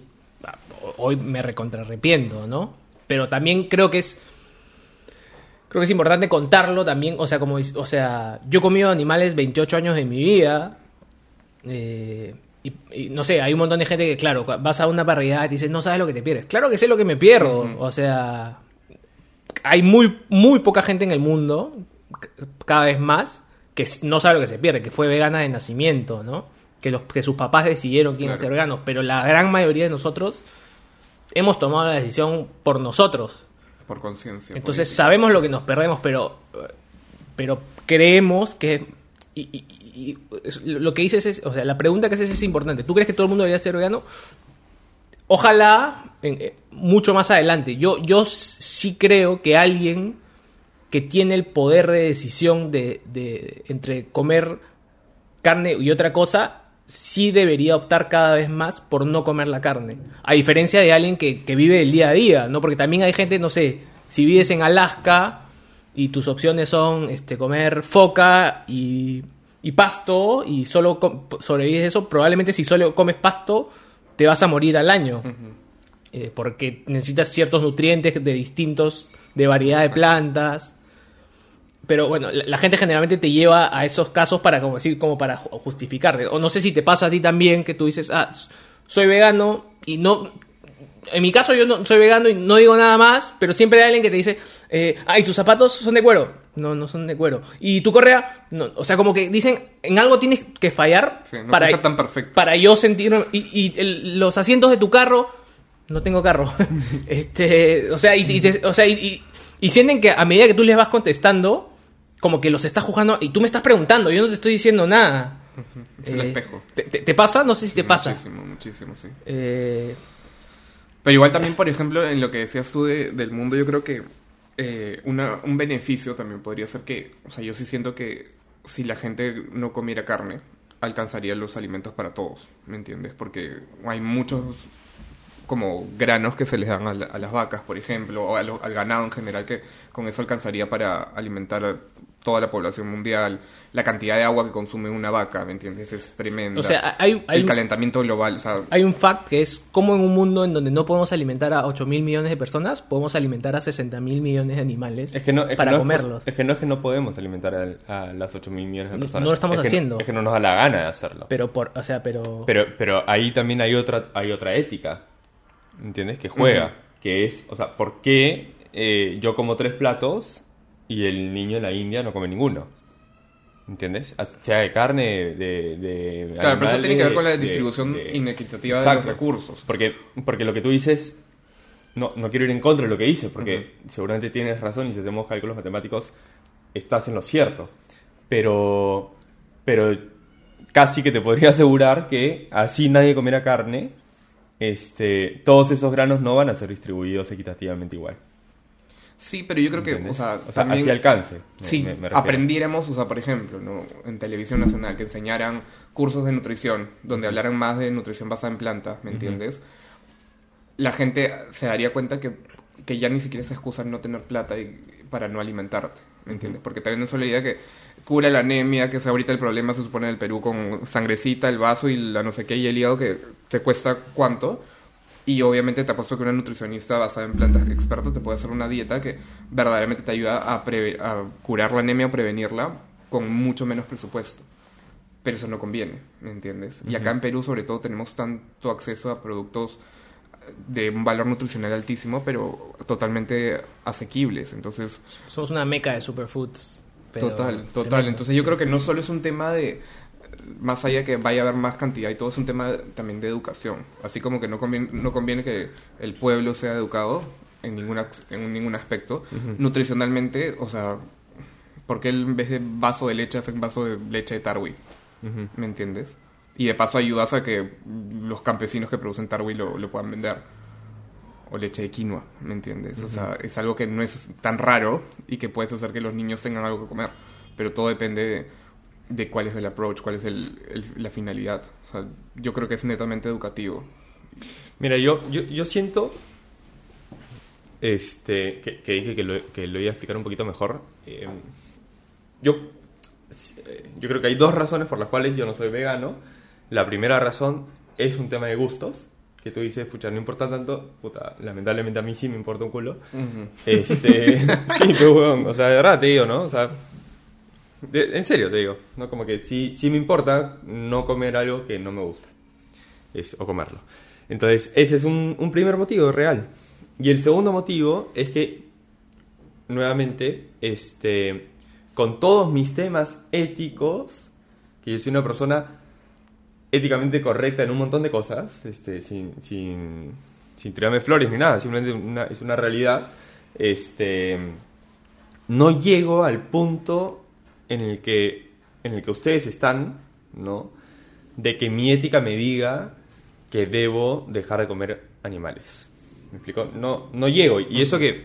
Hoy me recontrarrepiento, ¿no? Pero también creo que es importante contarlo también, o sea, yo he comido animales 28 años de mi vida, y no sé, hay un montón de gente que, claro, vas a una parrillada y te dices, no sabes lo que te pierdes. Claro que sé lo que me pierdo, uh-huh, o sea, hay muy, muy poca gente en el mundo, cada vez más, que no sabe lo que se pierde, que fue vegana de nacimiento, ¿no? Que sus papás decidieron quién, claro, ser veganos, pero la gran mayoría de nosotros hemos tomado la decisión por nosotros. Por conciencia. Entonces sabemos lo que nos perdemos, pero creemos que... Y lo que dices es... O sea, la pregunta que haces es importante. ¿Tú crees que todo el mundo debería ser vegano? Ojalá mucho más adelante. Yo sí creo que alguien... que tiene el poder de decisión de entre comer carne y otra cosa, sí debería optar cada vez más por no comer la carne. A diferencia de alguien que vive el día a día, ¿no? Porque también hay gente, no sé, si vives en Alaska y tus opciones son comer foca y pasto y solo sobrevives eso, probablemente si solo comes pasto te vas a morir al año. Uh-huh. Porque necesitas ciertos nutrientes de variedad de plantas, pero bueno, la gente generalmente te lleva a esos casos para como para justificarte, o no sé si te pasa a ti también que tú dices, soy vegano, y no, en mi caso yo no soy vegano y no digo nada más, pero siempre hay alguien que te dice, tus zapatos son de cuero, no son de cuero, y tu correa, no, o sea, como que dicen, en algo tienes que fallar, sí, no para ser tan perfecto, para yo sentir, y los asientos de tu carro, no tengo carro, o sea, y sienten que a medida que tú les vas contestando, como que los estás juzgando, y tú me estás preguntando, yo no te estoy diciendo nada. Es el espejo. ¿Te pasa? No sé si te pasa. Muchísimo, muchísimo, sí. Pero igual también, por ejemplo, en lo que decías tú del mundo, yo creo que un beneficio también podría ser que, o sea, yo sí siento que si la gente no comiera carne, alcanzaría los alimentos para todos, ¿me entiendes? Porque hay muchos... como granos que se les dan a las vacas, por ejemplo, o al ganado en general, que con eso alcanzaría para alimentar toda la población mundial, la cantidad de agua que consume una vaca, ¿me entiendes? Es tremenda. O sea, hay el calentamiento global. O sea, hay un fact que es cómo en un mundo en donde no podemos alimentar a 8,000 millones de personas, podemos alimentar a 60,000 millones de animales para comerlos. Es que no podemos alimentar a las 8,000 millones de personas. No lo estamos haciendo. Es que no nos da la gana de hacerlo. Pero ahí también hay otra ética, ¿entiendes? Que juega, que es, o sea, ¿por qué yo como 3 platos y el niño en la India no come ninguno? ¿Entiendes? Sea de carne, de claro, animal, pero eso tiene que ver con la distribución inequitativa de los recursos. Porque lo que tú dices, no quiero ir en contra de lo que dices, porque seguramente tienes razón y si hacemos cálculos matemáticos estás en lo cierto. Pero casi que te podría asegurar que así nadie comiera carne, todos esos granos no van a ser distribuidos equitativamente igual. Sí, pero yo creo que, o sea también, hacia alcance. Sí, me aprendiéramos, o sea, por ejemplo, ¿no? En Televisión Nacional, que enseñaran cursos de nutrición, donde hablaran más de nutrición basada en plantas, ¿me entiendes? La gente se daría cuenta que ya ni siquiera se excusa no tener plata para no alimentarte, ¿me entiendes? Porque también eso es la idea que cura la anemia, que es ahorita el problema, se supone, del Perú, con sangrecita, el vaso y la no sé qué, y el hígado, que te cuesta cuánto. Y obviamente te apuesto que una nutricionista basada en plantas experta te puede hacer una dieta que verdaderamente te ayuda a curar la anemia o prevenirla con mucho menos presupuesto. Pero eso no conviene, ¿me entiendes? Y acá en Perú, sobre todo, tenemos tanto acceso a productos de un valor nutricional altísimo, pero totalmente asequibles. Entonces, somos una meca de superfoods. Total. Tremendo. Entonces yo creo que no solo es un tema de... más allá que vaya a haber más cantidad y todo, es un tema también de educación. Así como que no conviene que el pueblo sea educado en ningún aspecto. Nutricionalmente, o sea, porque en vez de vaso de leche hacen vaso de leche de tarwi, ¿me entiendes? Y de paso ayudas a que los campesinos que producen tarwi lo puedan vender. O leche de quinoa, ¿me entiendes? O sea, es algo que no es tan raro y que puedes hacer que los niños tengan algo que comer. Pero todo depende de cuál es el approach, cuál es la finalidad. O sea, yo creo que es netamente educativo. Mira, yo siento que dije que lo iba a explicar un poquito mejor. Yo creo que hay 2 razones por las cuales yo no soy vegano. La primera razón es un tema de gustos, que tú dices, pucha, no importa tanto. Puta, lamentablemente a mí sí me importa un culo. Sí, qué huevón. O sea, de verdad te digo, ¿no? O sea, en serio te digo, ¿no? Como que sí me importa no comer algo que no me gusta, o comerlo. Entonces ese es un primer motivo real. Y el segundo motivo es que, nuevamente, con todos mis temas éticos, que yo soy una persona éticamente correcta en un montón de cosas, sin tirarme flores ni nada, simplemente es una realidad. No llego al punto en el que ustedes están, ¿no? De que mi ética me diga que debo dejar de comer animales. ¿Me explico? No llego. Y eso que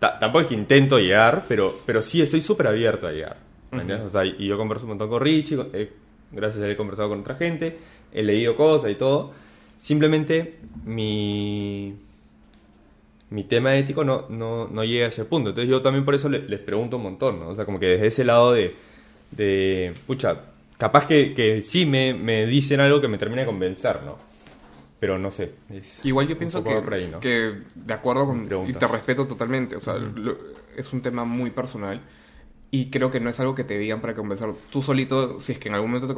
tampoco es que intento llegar, pero sí estoy súper abierto a llegar. O sea, y yo converso un montón con Rich, gracias a él he conversado con otra gente, he leído cosas y todo. Simplemente mi tema ético no llega a ese punto. Entonces yo también por eso les pregunto un montón, ¿no? O sea, como que desde ese lado de pucha, capaz que sí me dicen algo que me termina de convencer, ¿no? Pero no sé. Igual yo pienso que de acuerdo con... Y te respeto totalmente. O sea, es un tema muy personal. Y creo que no es algo que te digan para convencer. Tú solito, si es que en algún momento te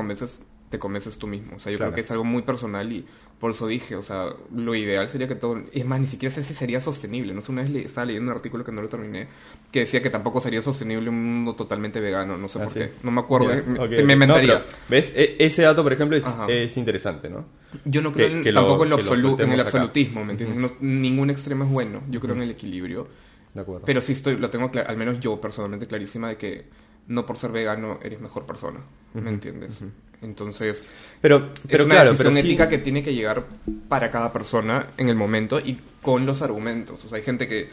convences tú mismo. O sea, yo creo que es algo muy personal y... Por eso dije, o sea, lo ideal sería que todo... Es más, ni siquiera sé si sería sostenible. No sé, una vez estaba leyendo un artículo que no lo terminé, que decía que tampoco sería sostenible un mundo totalmente vegano. No sé por qué. No me acuerdo. Yeah. Okay. Me inventaría. No, ¿ves? Ese dato, por ejemplo, es interesante, ¿no? Yo no creo tampoco en el absolutismo, acá. ¿Me entiendes? Ningún extremo es bueno. Yo creo en el equilibrio. De acuerdo. Pero sí lo tengo al menos yo personalmente clarísima de que no por ser vegano eres mejor persona. ¿Me entiendes? Entonces, pero es una decisión ética que tiene que llegar para cada persona en el momento y con los argumentos. O sea, hay gente que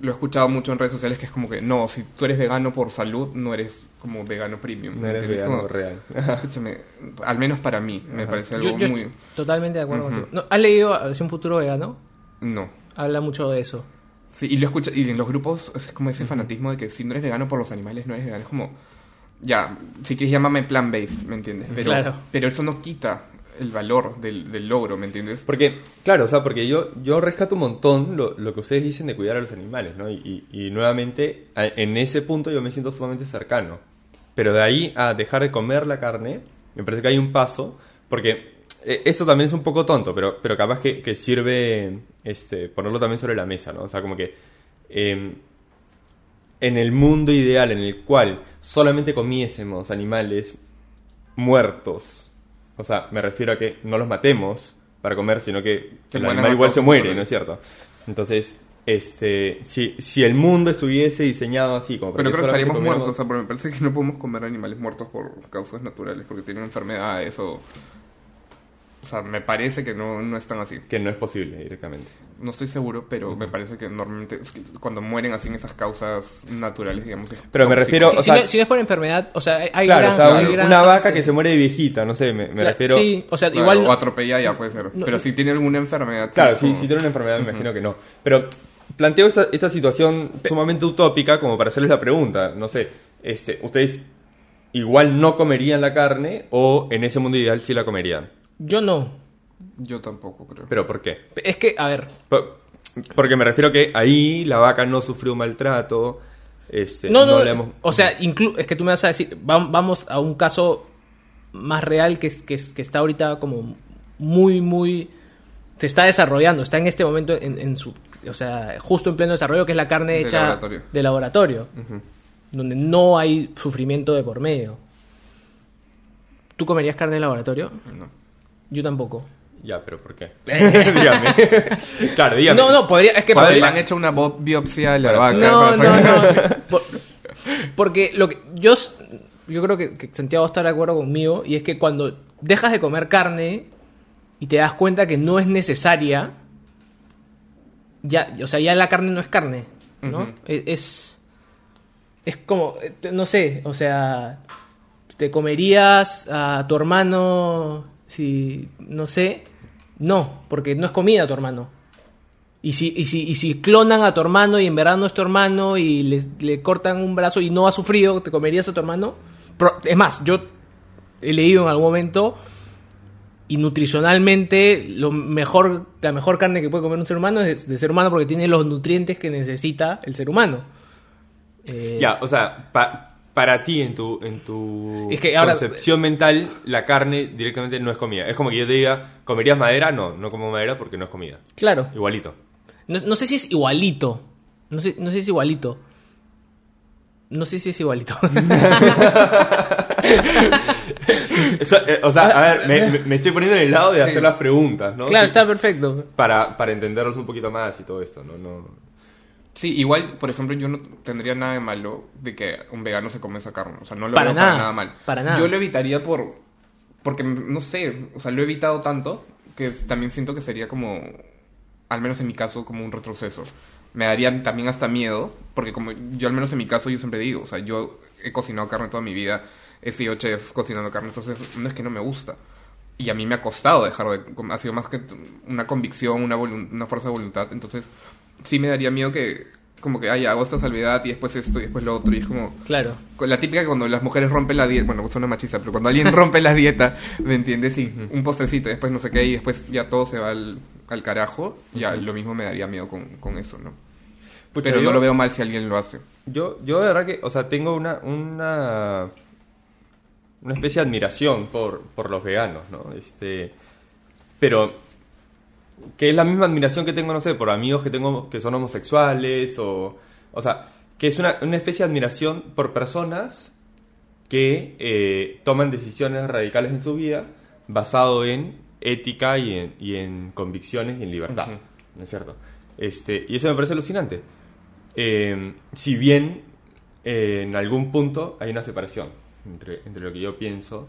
lo he escuchado mucho en redes sociales que es como que no, si tú eres vegano por salud, no eres como vegano premium. No eres vegano real. Escúchame, al menos para mí, me parece algo yo muy... Yo totalmente de acuerdo contigo. ¿No, has leído Hacia un futuro vegano? No. Habla mucho de eso. Sí, y lo escucho, y en los grupos es como ese fanatismo de que si no eres vegano por los animales, no eres vegano. Es como, ya, si quieres llámame plant-based, ¿me entiendes? Pero, claro, pero eso no quita el valor del logro, ¿me entiendes? Porque, claro, o sea, porque yo rescato un montón lo que ustedes dicen de cuidar a los animales, ¿no? Y nuevamente, en ese punto yo me siento sumamente cercano. Pero de ahí a dejar de comer la carne, me parece que hay un paso, porque eso también es un poco tonto, pero capaz que sirve ponerlo también sobre la mesa, ¿no? O sea, como que en el mundo ideal en el cual solamente comiésemos animales muertos, o sea, me refiero a que no los matemos para comer, sino que el animal igual se muere, ¿no es cierto? Entonces, si el mundo estuviese diseñado así, como para... Pero creo que estaríamos muertos, o sea, porque me parece que no podemos comer animales muertos por causas naturales, porque tienen enfermedades o... O sea, me parece que no es tan así. Que no es posible directamente. No estoy seguro, pero me parece que normalmente cuando mueren así en esas causas naturales, digamos... Pero me refiero... Sí, o sea, si no es por enfermedad, o sea, hay una vaca que se muere de viejita, no sé, me refiero... Sí, o sea, claro, igual... O atropellada ya puede ser. No, pero si tiene alguna enfermedad... Claro, sí, como... si tiene una enfermedad me imagino que no. Pero planteo esta situación sumamente utópica como para hacerles la pregunta. No sé, ¿ustedes igual no comerían la carne o en ese mundo ideal sí la comerían? Yo no. Yo tampoco creo. ¿Pero por qué? Es que, a ver... Porque me refiero que ahí la vaca no sufrió maltrato. No le hemos... O sea, es que tú me vas a decir... Vamos a un caso más real que está ahorita como muy, muy... Se está desarrollando. Está en este momento en su... O sea, justo en pleno desarrollo, que es la carne hecha de laboratorio. Uh-huh. Donde no hay sufrimiento de por medio. ¿Tú comerías carne de laboratorio? No. Yo tampoco. Ya, pero ¿por qué? Dígame. Claro, dígame. No, podría... Es que le han hecho una biopsia de la vaca. No. Porque lo que... Yo creo que Santiago está de acuerdo conmigo, y es que cuando dejas de comer carne y te das cuenta que no es necesaria, ya, o sea, ya la carne no es carne, ¿no? Uh-huh. Es como... No sé, o sea... Te comerías a tu hermano... Si, no sé, no, porque no es comida a tu hermano. Y si clonan a tu hermano y en verdad no es tu hermano y le cortan un brazo y no ha sufrido, ¿te comerías a tu hermano? Pero, es más, yo he leído en algún momento y nutricionalmente la mejor carne que puede comer un ser humano es de ser humano, porque tiene los nutrientes que necesita el ser humano. Ya, o sea... Para ti, en tu es que ahora, concepción mental, la carne directamente no es comida. Es como que yo te diga, ¿comerías madera? No como madera porque no es comida. Claro. Igualito. No sé si es igualito. No sé si es igualito. No sé si es igualito. O sea, a ver, me estoy poniendo en el lado de hacer las preguntas, ¿no? Claro, está perfecto. Para entenderlos un poquito más y todo esto, ¿no? Sí, igual, por ejemplo, yo no tendría nada de malo de que un vegano se come esa carne. O sea, no lo veo para nada mal. Para nada. Yo lo evitaría porque, no sé, o sea, lo he evitado tanto que también siento que sería como, al menos en mi caso, como un retroceso. Me daría también hasta miedo, porque como yo, al menos en mi caso, yo siempre digo, o sea, yo he cocinado carne toda mi vida, he sido chef cocinando carne, entonces no es que no me gusta. Y a mí me ha costado dejar ha sido más que una convicción, una fuerza de voluntad, entonces... Sí me daría miedo que, como que, hago esta salvedad y después esto y después lo otro. Y es como... Claro. La típica que cuando las mujeres rompen la dieta... Bueno, suena machista, pero cuando alguien rompe la dieta, ¿me entiendes? Y un postrecito, después no sé qué, y después ya todo se va al carajo. Ya lo mismo me daría miedo con eso, ¿no? Pucha, pero yo no lo veo mal si alguien lo hace. Yo de verdad que, o sea, tengo una especie de admiración por los veganos, ¿no? Pero... Que es la misma admiración que tengo, no sé, por amigos que tengo que son homosexuales o sea, que es una especie de admiración por personas que toman decisiones radicales en su vida basado en ética y en convicciones y en libertad, uh-huh. ¿No es cierto? Y eso me parece alucinante. Si bien en algún punto hay una separación entre lo que yo pienso,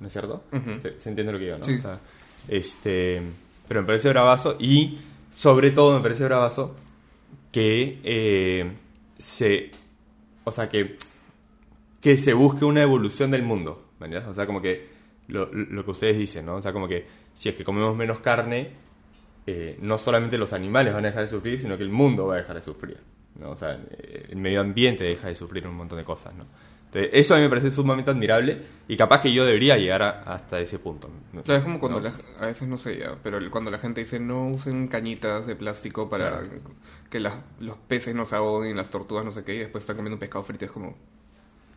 ¿no es cierto? Uh-huh. Se entiende lo que digo, ¿no? Sí. O sea, pero me parece bravazo, y sobre todo me parece bravazo que que se busque una evolución del mundo, ¿verdad? O sea, como que lo que ustedes dicen, ¿no? O sea, como que si es que comemos menos carne, no solamente los animales van a dejar de sufrir, sino que el mundo va a dejar de sufrir, ¿no? O sea, el medio ambiente deja de sufrir un montón de cosas, ¿no? Entonces, eso a mí me parece sumamente admirable y capaz que yo debería llegar hasta ese punto, ¿no? Claro, es como cuando, ¿no? A veces no sé ya, pero cuando la gente dice no usen cañitas de plástico para claro. que los peces no se ahoguen, las tortugas no sé qué, y después están comiendo un pescado frito, es como...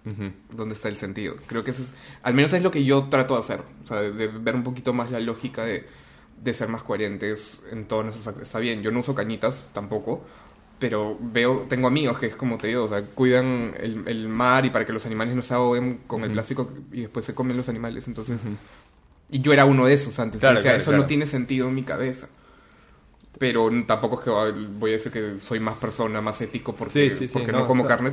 Uh-huh. ¿Dónde está el sentido? Creo que eso es, al menos es lo que yo trato de hacer, o sea, de ver un poquito más la lógica de ser más coherentes en todos nuestros actos. Está bien, yo no uso cañitas tampoco, pero tengo amigos que es como te digo, o sea, cuidan el mar y para que los animales no se ahoguen con uh-huh. el plástico y después se comen los animales, entonces uh-huh. y yo era uno de esos antes, claro, o sea, claro, eso claro. no tiene sentido en mi cabeza. Pero tampoco es que voy a decir que soy más persona, más ético porque no como carne.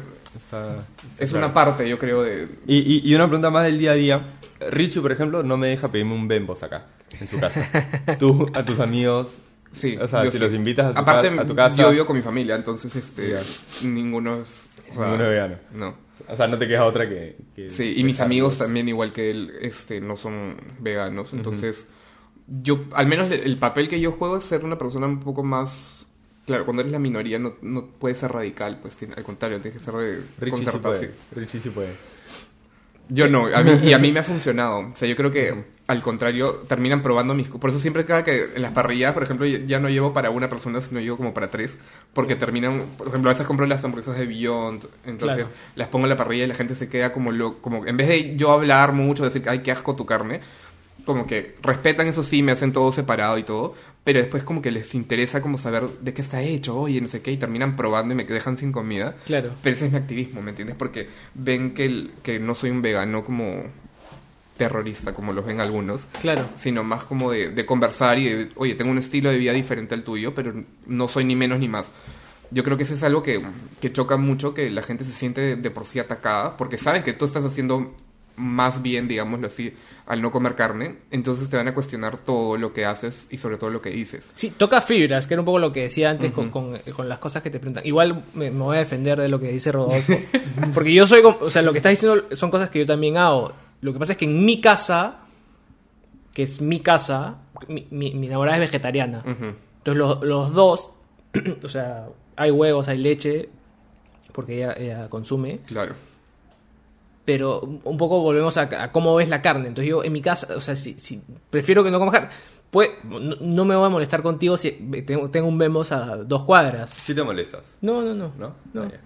Es claro. una parte, yo creo, de... Y una pregunta más del día a día. Richu, por ejemplo, no me deja pedirme un Bembos acá, en su casa. Tú, a tus amigos... Sí. O sea, si sí. los invitas a tu casa... yo vivo con mi familia, entonces ninguno es... O sea, ninguno es vegano. No. O sea, no te queda otra que sí, y mis amigos también, igual que él, no son veganos, entonces... Uh-huh. Yo, al menos el papel que yo juego es ser una persona un poco más... Claro, cuando eres la minoría no puedes ser radical, pues al contrario, tienes que ser concertado. Richie sí puede. Yo no, a mí me ha funcionado. O sea, yo creo que, al contrario, terminan probando mis... Por eso siempre cada que en las parrillas, por ejemplo, ya no llevo para una persona, sino llevo como para tres. Porque terminan... Por ejemplo, a veces compro las hamburguesas de Beyond, entonces claro. las pongo en la parrilla y la gente se queda como en vez de yo hablar mucho, decir, ay, qué asco tu carne... Como que respetan, eso sí, me hacen todo separado y todo, pero después como que les interesa como saber de qué está hecho, oye, no sé qué, y terminan probando y me dejan sin comida. Claro. Pero ese es mi activismo, ¿me entiendes? Porque ven que no soy un vegano como terrorista, como los ven algunos. Claro. Sino más como de conversar y de, oye, tengo un estilo de vida diferente al tuyo, pero no soy ni menos ni más. Yo creo que eso es algo que choca mucho, que la gente se siente de por sí atacada, porque saben que tú estás haciendo... más bien, digámoslo así, al no comer carne, entonces te van a cuestionar todo lo que haces y sobre todo lo que dices. Sí, toca fibras, que era un poco lo que decía antes uh-huh. con las cosas que te preguntan. Igual me voy a defender de lo que dice Rodolfo, porque yo soy, o sea, lo que estás diciendo son cosas que yo también hago. Lo que pasa es que en mi casa, que es mi casa, mi enamorada es vegetariana. Uh-huh. Entonces los dos, o sea, hay huevos, hay leche, porque ella consume. Claro. Pero un poco volvemos a cómo ves la carne. Entonces yo en mi casa, o sea, si prefiero que no comas carne, pues no me voy a molestar contigo si tengo un Bembos a 2 cuadras. ¿Sí te molestas? No. Ah, yeah.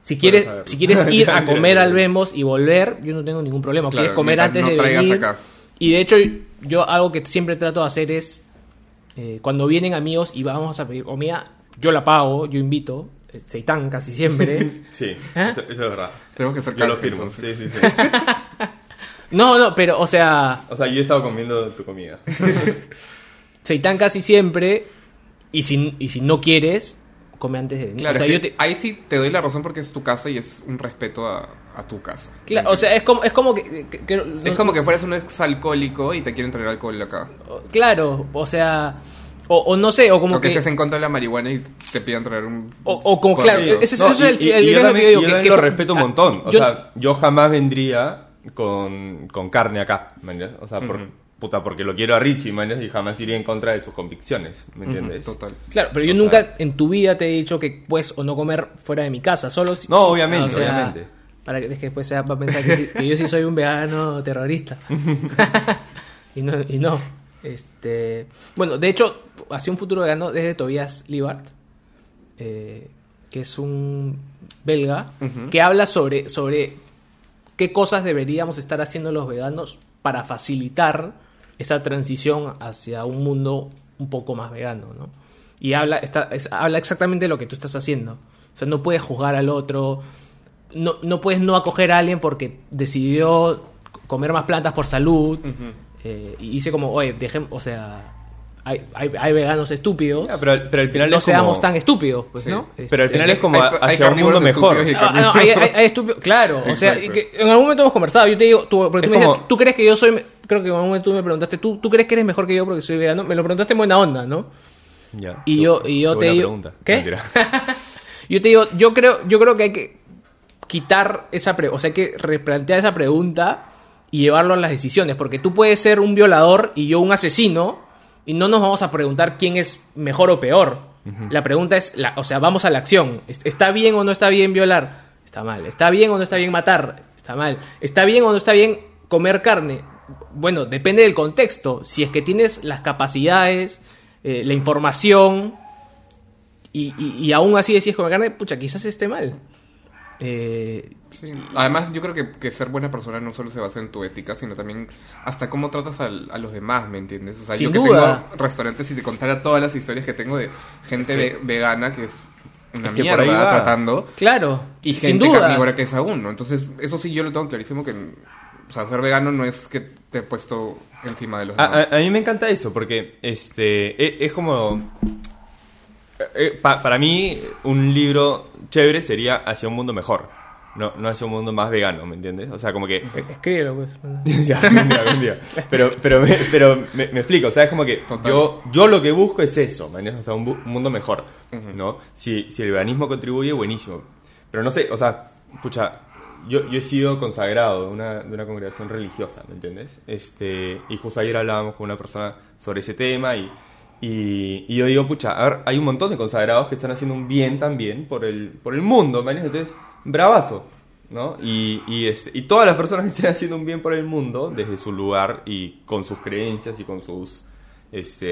Si quieres ir a comer al Bembos y volver, yo no tengo ningún problema. Claro, quieres comer antes de venir. Acá. Y de hecho yo algo que siempre trato de hacer es, cuando vienen amigos y vamos a pedir comida, yo la pago, yo invito. Seitán casi siempre. Sí, eso es verdad. Tenemos que hacer yo lo firmo. Sí. No, pero, o sea... O sea, yo he estado comiendo tu comida. Seitán casi siempre. Y si no quieres, come antes de venir. Claro, o sea, ahí sí te doy la razón porque es tu casa y es un respeto a tu casa. Claro, o sea, es como que no, es como que fueras un exalcohólico y te quieren traer alcohol acá. Claro, o sea... O no sé, o como que estés en contra de la marihuana y te pidan traer un... O como, claro, eso es el yo también, que yo digo. Yo lo respeto un montón. O sea, yo jamás vendría con carne acá, ¿me entiendes? O sea, uh-huh. Porque lo quiero a Richie, ¿me entiendes? Y jamás iría en contra de sus convicciones, ¿me entiendes? Uh-huh, total. Claro, pero yo nunca en tu vida te he dicho que puedes o no comer fuera de mi casa, solo... Si, no, obviamente, obviamente. Para que después se va a pensar que yo sí soy un vegano terrorista. Y no. Bueno, de hecho, hacia un futuro vegano desde Tobias Leenaert, que es un belga, uh-huh. que habla sobre qué cosas deberíamos estar haciendo los veganos para facilitar esa transición hacia un mundo un poco más vegano, ¿no? Y habla exactamente de lo que tú estás haciendo. O sea, no puedes juzgar al otro, no puedes no acoger a alguien porque decidió comer más plantas por salud. Uh-huh. Y dice como, oye, o sea, hay veganos estúpidos. Yeah, pero al final no es como... seamos tan estúpidos, pues, sí. ¿no? Pero al final es como hacia un mundo mejor. Hay estúpidos, claro. Exacto. O sea, que en algún momento hemos conversado. Yo te digo, porque tú me decías, ¿tú crees que yo soy...? Creo que en algún momento tú me preguntaste, ¿tú crees que eres mejor que yo porque soy vegano? Me lo preguntaste en buena onda, ¿no? Ya. Y yo te digo... Pregunta. ¿Qué? Yo te digo, yo creo que hay que quitar esa pregunta. O sea, hay que replantear esa pregunta... y llevarlo a las decisiones, porque tú puedes ser un violador y yo un asesino, Y no nos vamos a preguntar quién es mejor o peor. Uh-huh. La pregunta es, vamos a la acción. ¿Está bien o no está bien violar? Está mal. ¿Está bien o no está bien matar? Está mal. ¿Está bien o no está bien comer carne? Bueno, depende del contexto. Si es que tienes las capacidades, la información, y aún así decides comer carne, pucha, quizás esté mal. Sí. Además, yo creo que ser buena persona no solo se basa en tu ética, sino también hasta cómo tratas a los demás, ¿me entiendes? O sea, sin yo que duda. Tengo restaurantes y te contara todas las historias que tengo de gente vegana que es una mierda tratando. Claro. Y gente carnívora que es aún, ¿no? Entonces, eso sí yo lo tengo clarísimo que... O sea, ser vegano no es que te he puesto encima de los demás. A mí me encanta eso, porque es como... para mí, un libro chévere sería Hacia un mundo mejor. No hacia un mundo más vegano, ¿me entiendes? O sea, como que... Escríbelo, pues. Ya, un día. Pero me explico. O sea, es como que yo lo que busco es eso, ¿me entiendes? O sea, un mundo mejor, ¿no? Si el veganismo contribuye, buenísimo. Pero no sé, o sea, pucha... Yo he sido consagrado de una congregación religiosa, ¿me entiendes? Y justo ayer hablábamos con una persona sobre ese tema y yo digo, pucha, a ver, hay un montón de consagrados que están haciendo un bien también por el mundo, ¿me entiendes? Entonces, bravazo, ¿no? Y todas las personas que están haciendo un bien por el mundo, desde su lugar y con sus creencias y con sus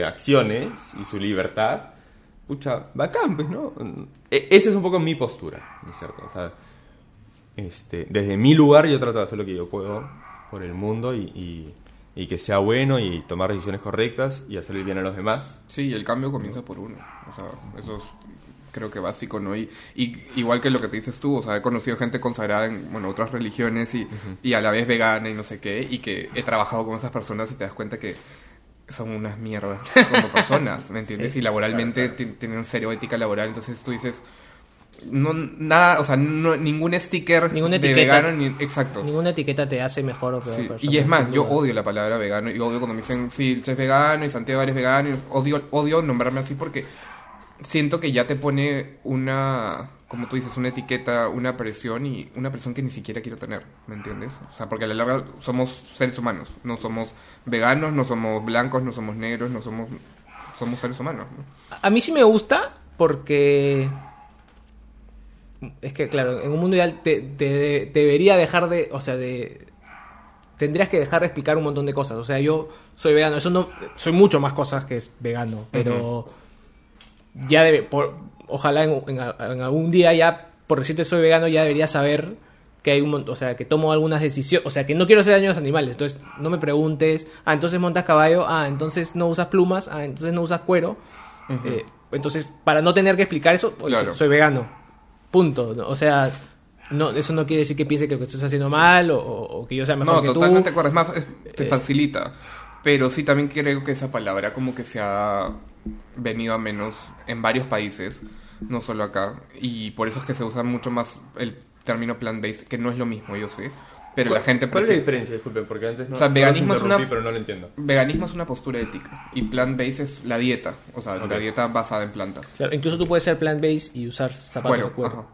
acciones y su libertad, pucha, bacán, pues, ¿no? Esa es un poco mi postura, ¿no es cierto? O sea... desde mi lugar yo trato de hacer lo que yo puedo por el mundo y que sea bueno y tomar decisiones correctas y hacer el bien a los demás. Sí, el cambio comienza por uno. O sea, eso es, creo que básico, ¿no? Y igual que lo que te dices tú, o sea, he conocido gente consagrada en otras religiones y a la vez vegana y no sé qué, y que he trabajado con esas personas y te das cuenta que son unas mierdas como personas, ¿me entiendes? Sí, y laboralmente tienen un serio ética laboral, entonces tú dices... No, nada, o sea, no, ningún sticker ninguna de etiqueta, vegano, exacto. Ninguna etiqueta te hace mejor o peor persona. Y es más, yo odio la palabra vegano y odio cuando me dicen, sí, el chef vegano y Santiago es vegano. Y odio nombrarme así porque siento que ya te pone una, como tú dices, una etiqueta, una presión y una presión que ni siquiera quiero tener, ¿me entiendes? O sea, porque a la larga somos seres humanos, no somos veganos, no somos blancos, no somos negros, no somos seres humanos, ¿no? A mí sí me gusta porque... Es que, claro, en un mundo ideal te debería dejar de... O sea, tendrías que dejar de explicar un montón de cosas. O sea, yo soy vegano. Eso no... Soy mucho más cosas que es vegano. Pero ya debe... Ojalá en algún día ya, por decirte soy vegano, ya debería saber que hay un montón... O sea, que tomo algunas decisiones. O sea, que no quiero hacer daño a los animales. Entonces, no me preguntes... Ah, entonces montas caballo. Ah, entonces no usas plumas. Ah, entonces no usas cuero. Entonces, para no tener que explicar eso, claro. Soy vegano. Punto. O sea, no, eso no quiere decir que piense que lo que estás haciendo mal o que yo sea mejor que tú. No, totalmente acuerdo. Es más, te facilita. Pero sí también creo que esa palabra como que se ha venido a menos en varios países, no solo acá. Y por eso es que se usa mucho más el término plant-based, que no es lo mismo, yo sé. Pero la gente prefiere... ¿Cuál es la diferencia? Disculpen, porque antes no... O sea, veganismo es una... Pero no lo entiendo. Veganismo es una postura ética. Y plant-based es la dieta. O sea, la dieta basada en plantas. Claro, incluso tú puedes ser plant-based y usar zapatos de cuero.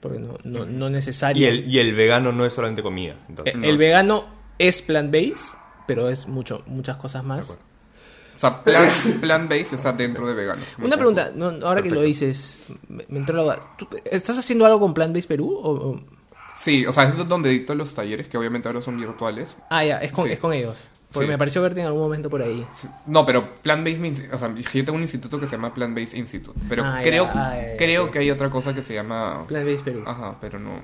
Porque no necesario... Y el vegano no es solamente comida. Entonces, el vegano es plant-based, pero es muchas cosas más. O sea, plant-based está dentro de vegano. Una pregunta, ahora que lo dices, me entró la duda. ¿Estás haciendo algo con Plantbase Perú o...? Sí, o sea, es donde dicto los talleres, que obviamente ahora son virtuales. Ah, ya, es con ellos. Porque me pareció verte en algún momento por ahí. Sí. No, pero Plantbase... O sea, yo tengo un instituto que se llama Plantbase Institute. Pero creo que hay otra cosa que se llama... Plantbase Perú. Ajá, pero no.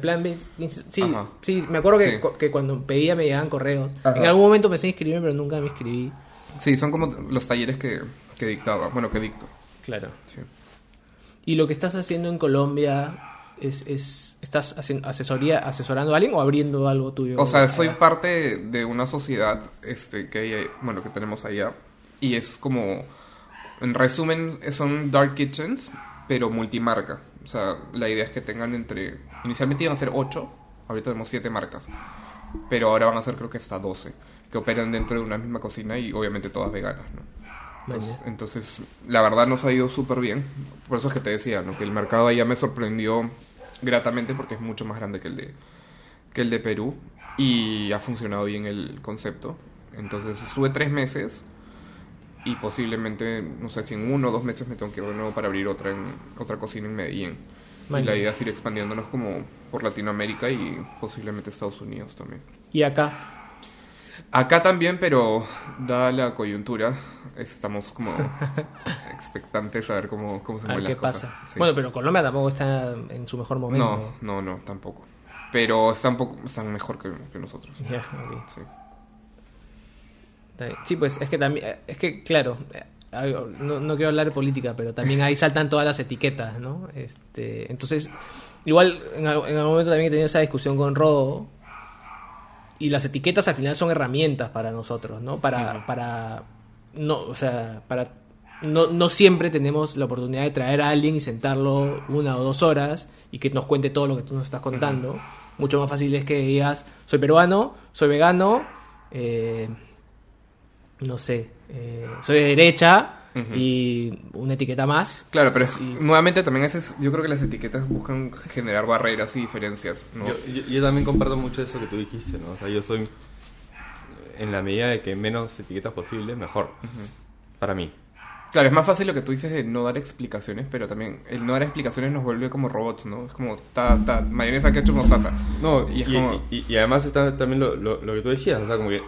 Plantbase... Sí, ajá. Sí, me acuerdo que cuando pedía me llegaban correos. Ajá. En algún momento pensé inscribirme, pero nunca me inscribí. Sí, son como los talleres que dictaba. Bueno, que dicto. Claro. Sí. Y lo que estás haciendo en Colombia... ¿Estás asesorando a alguien o abriendo algo tuyo? O sea, soy parte de una sociedad que tenemos allá. Y es como, en resumen, son dark kitchens, pero multimarca. O sea, la idea es que tengan inicialmente iban a ser 8, ahorita tenemos 7 marcas. Pero ahora van a ser creo que hasta 12, que operan dentro de una misma cocina y obviamente todas veganas, ¿no? Entonces, la verdad nos ha ido súper bien. Por eso es que te decía, ¿no? Que el mercado allá me sorprendió gratamente porque es mucho más grande que el de Perú y ha funcionado bien el concepto. Entonces, estuve 3 meses y posiblemente, no sé, si en 1 o 2 meses me tengo que ir de nuevo para abrir otra cocina en Medellín. Vale. Y la idea es ir expandiéndonos como por Latinoamérica y posiblemente Estados Unidos también. ¿Y acá? Acá también, pero dada la coyuntura, estamos como expectantes a ver cómo se mueven las cosas. ¿Qué pasa? Sí. Bueno, pero Colombia tampoco está en su mejor momento. No, tampoco. Pero están mejor que nosotros. Yeah, okay. Sí. Sí, pues es que también, claro, no quiero hablar de política, pero también ahí saltan todas las etiquetas, ¿no? Entonces, igual en algún momento también he tenido esa discusión con Rodo, y las etiquetas al final son herramientas para nosotros, ¿no? No siempre tenemos la oportunidad de traer a alguien y sentarlo 1 o 2 horas y que nos cuente todo lo que tú nos estás contando. Uh-huh. Mucho más fácil es que digas, soy peruano, soy vegano, soy de derecha, uh-huh, y una etiqueta más. Claro, pero nuevamente también yo creo que las etiquetas buscan generar barreras y diferencias, ¿no? Yo también comparto mucho eso que tú dijiste, ¿no? O sea, yo soy, en la medida de que menos etiquetas posible, mejor, uh-huh, para mí. Claro, es más fácil lo que tú dices de no dar explicaciones, pero también el no dar explicaciones nos vuelve como robots, ¿no? Es como, mayonesa, ketchup, mostaza. No, y además está también lo que tú decías, o sea, como que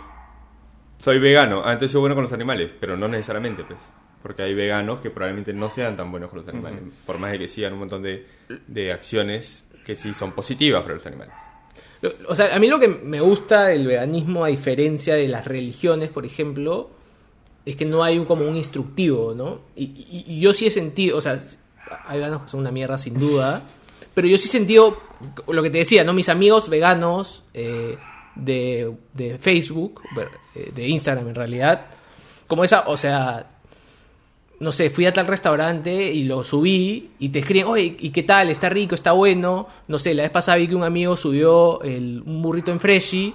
soy vegano, entonces soy bueno con los animales, pero no necesariamente, pues, porque hay veganos que probablemente no sean tan buenos con los animales, uh-huh, por más de que sigan un montón de acciones que sí son positivas para los animales. O sea, a mí lo que me gusta del veganismo, a diferencia de las religiones, por ejemplo, es que no hay un instructivo, ¿no? Y yo sí he sentido, o sea, hay veganos que son una mierda sin duda, pero yo sí he sentido, lo que te decía, ¿no? Mis amigos veganos de Facebook, de Instagram en realidad, como esa, o sea, no sé, fui a tal restaurante y lo subí y te escriben, oye, ¿y qué tal? ¿Está rico? ¿Está bueno? No sé, la vez pasada vi que un amigo subió un burrito en Freshii y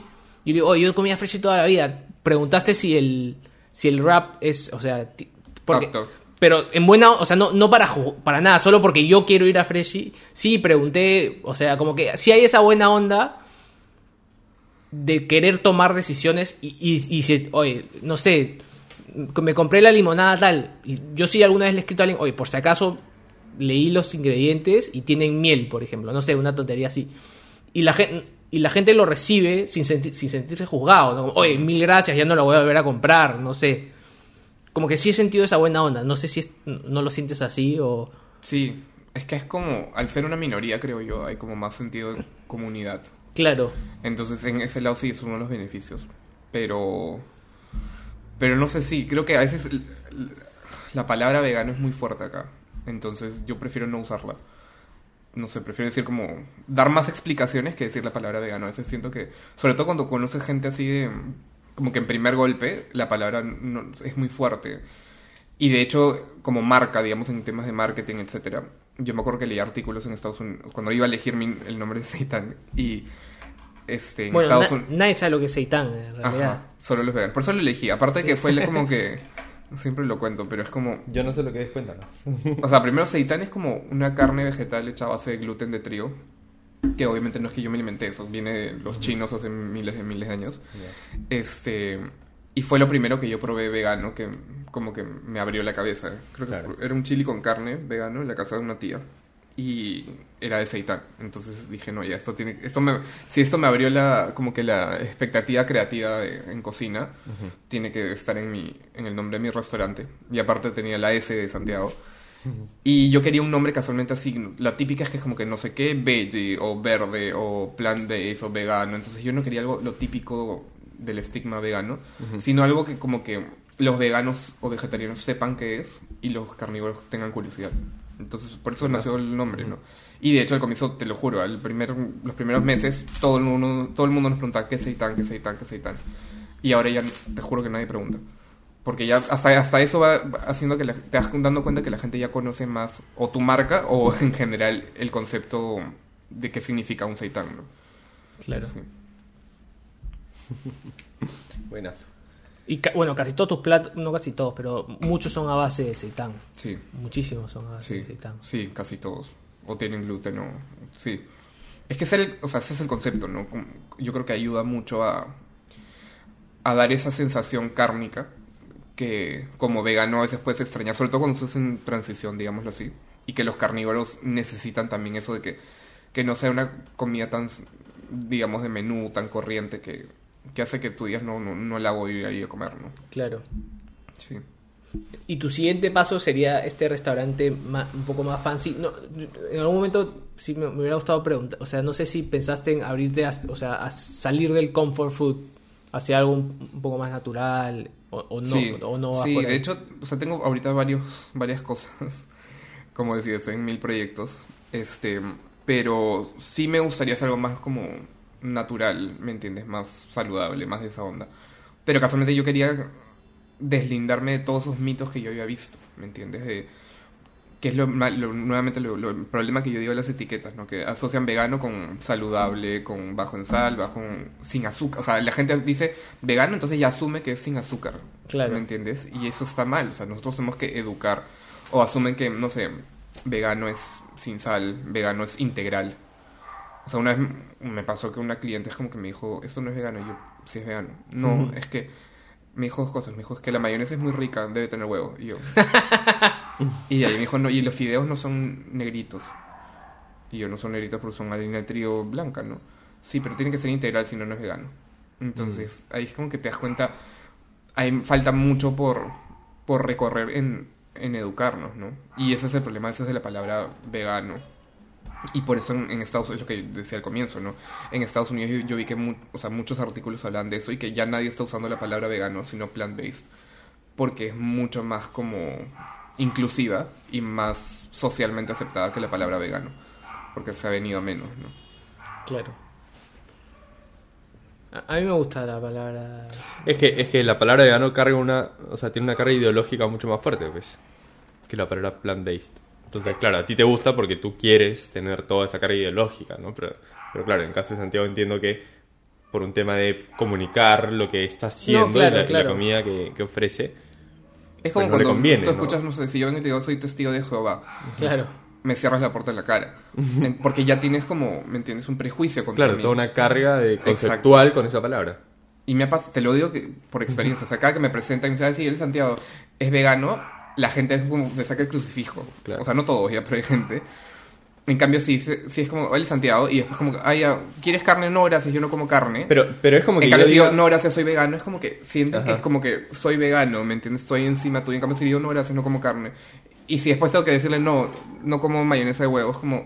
yo digo, oye, yo comía Freshii toda la vida. Preguntaste si el wrap es, o sea, pero en buena, o sea, no para nada, solo porque yo quiero ir a Freshii. Sí, pregunté, o sea, como que sí hay esa buena onda de querer tomar decisiones y oye, no sé, me compré la limonada tal, y yo sí alguna vez le he escrito a alguien, oye, por si acaso leí los ingredientes y tienen miel, por ejemplo, no sé, una tontería así. Y la gente lo recibe sin sentirse juzgado, ¿no? Oye, 1000 gracias, ya no lo voy a volver a comprar, no sé. Como que sí he sentido esa buena onda, no sé si no lo sientes así o... Sí, es que es como, al ser una minoría, creo yo, hay como más sentido de comunidad. Claro. Entonces, en ese lado sí es uno de los beneficios. Pero no sé, sí, creo que a veces la palabra vegano es muy fuerte acá. Entonces, yo prefiero no usarla. No sé, prefiero decir como... dar más explicaciones que decir la palabra vegano. A veces siento que... sobre todo cuando conoces gente así de... como que en primer golpe, la palabra no, es muy fuerte. Y de hecho, como marca, digamos, en temas de marketing, etcétera. Yo me acuerdo que leí artículos en Estados Unidos... cuando iba a elegir el nombre de Seitán. Y... Estados Unidos... nadie sabe lo que es Seitán, en realidad. Ajá, solo los veganos. Por eso lo elegí. Aparte sí, de que fue como que... siempre lo cuento, pero es como... yo no sé lo que es, cuéntanos. O sea, primero, seitán es como una carne vegetal hecha a base de gluten de trigo, que obviamente no es que yo me alimenté, eso viene de los chinos hace miles de años. Yeah. Y fue lo primero que yo probé vegano, que como que me abrió la cabeza. Creo que claro, era un chili con carne vegano en la casa de una tía, y era de seitán. Entonces dije, no, ya, esto me abrió como que la expectativa creativa en cocina. Uh-huh. Tiene que estar en el nombre de mi restaurante. Y aparte tenía la S de Santiago. Uh-huh. Y yo quería un nombre casualmente así. La típica es que es como que no sé qué, veggie, o verde, o plant-based, o vegano. Entonces yo no quería algo lo típico del estigma vegano, uh-huh, sino algo que como que los veganos o vegetarianos sepan qué es y los carnívoros tengan curiosidad. Entonces, por eso nació el nombre, ¿no? Y de hecho, al comienzo, te lo juro, los primeros meses, todo el mundo nos preguntaba ¿qué es seitán? ¿Qué es seitán? ¿Qué es seitán? Y ahora ya te juro que nadie pregunta. Porque ya hasta eso va haciendo que te vas dando cuenta que la gente ya conoce más o tu marca o en general el concepto de qué significa un seitán, ¿no? Claro. Sí. Buenas. Y bueno, casi todos tus platos, no casi todos, pero muchos son a base de seitán. Sí. Muchísimos son a base de seitán. Sí, casi todos. O tienen gluten o... sí. Es que ese es el concepto, ¿no? Yo creo que ayuda mucho a dar esa sensación cárnica que como vegano a veces puedes extrañar, sobre todo cuando estás en transición, digámoslo así, y que los carnívoros necesitan también eso de que no sea una comida tan, digamos, de menú, tan corriente, que hace que tú digas, no la voy a ir ahí a comer, ¿no? Claro. Sí. Y tu siguiente paso sería este restaurante un poco más fancy. No, en algún momento sí me hubiera gustado preguntar, o sea, no sé si pensaste en abrirte, o sea, a salir del comfort food hacia algo un poco más natural, o no, sí, o no. Sí, de hecho, o sea, tengo ahorita varias cosas, como decías, en 1000 proyectos, pero sí me gustaría hacer algo más como natural, ¿me entiendes? Más saludable, más de esa onda. Pero casualmente yo quería deslindarme de todos esos mitos que yo había visto, ¿me entiendes? De que es nuevamente el problema que yo digo de las etiquetas, ¿no? Que asocian vegano con saludable, con bajo en sal, sin azúcar. O sea, la gente dice vegano, entonces ya asume que es sin azúcar, claro. ¿Me entiendes? Y eso está mal, o sea, nosotros tenemos que educar. O asumen que, no sé, vegano es sin sal, vegano es integral. O sea, una vez me pasó que una cliente es como que me dijo, esto no es vegano, y yo, sí es vegano. No, es que me dijo dos cosas. Me dijo, es que la mayonesa es muy rica, debe tener huevo. Y yo... y ahí me dijo, no, y los fideos no son negritos. Y yo, no son negritos porque son harina de trigo blanca, ¿no? Sí, pero tiene que ser integral, si no, no es vegano. Entonces, ahí es como que te das cuenta, ahí falta mucho por recorrer en educarnos, ¿no? Y ese es el problema, ese es de la palabra vegano. Y por eso en Estados Unidos, es lo que decía al comienzo, ¿no? En Estados Unidos yo vi que muchos artículos hablan de eso, y que ya nadie está usando la palabra vegano, sino plant-based, porque es mucho más como inclusiva y más socialmente aceptada que la palabra vegano, porque se ha venido a menos, ¿no? Claro. A mí me gusta la palabra... Es que la palabra vegano carga o sea, tiene una carga ideológica mucho más fuerte, pues, que la palabra plant-based. Entonces, claro, a ti te gusta porque tú quieres tener toda esa carga ideológica, ¿no? Pero claro, en el caso de Santiago entiendo que por un tema de comunicar lo que está haciendo, no, claro, la comida que ofrece, es como pues cuando conviene, tú escuchas, ¿no? No sé, si yo vengo y te digo, soy testigo de Jehová, claro, me cierras la puerta en la cara, porque ya tienes como, ¿me entiendes? Un prejuicio contra mí. Toda una carga conceptual con esa palabra. Y me pasa, te lo digo que por experiencia, o sea, cada que me presentan y me dicen, sí, él Santiago es vegano... La gente es como, le saca el crucifijo. Claro. O sea, no todos, ya, pero hay gente. En cambio, sí es como, oye, Santiago, y después como, ay, ¿quieres carne? No, gracias, yo no como carne. Pero es como que... En cambio, si digo, no, gracias, soy vegano, es como que siento que es como que soy vegano, ¿me entiendes? Estoy encima tuyo. En cambio, si digo, no, gracias, no como carne. Y si después tengo que decirle, no como mayonesa de huevo, es como...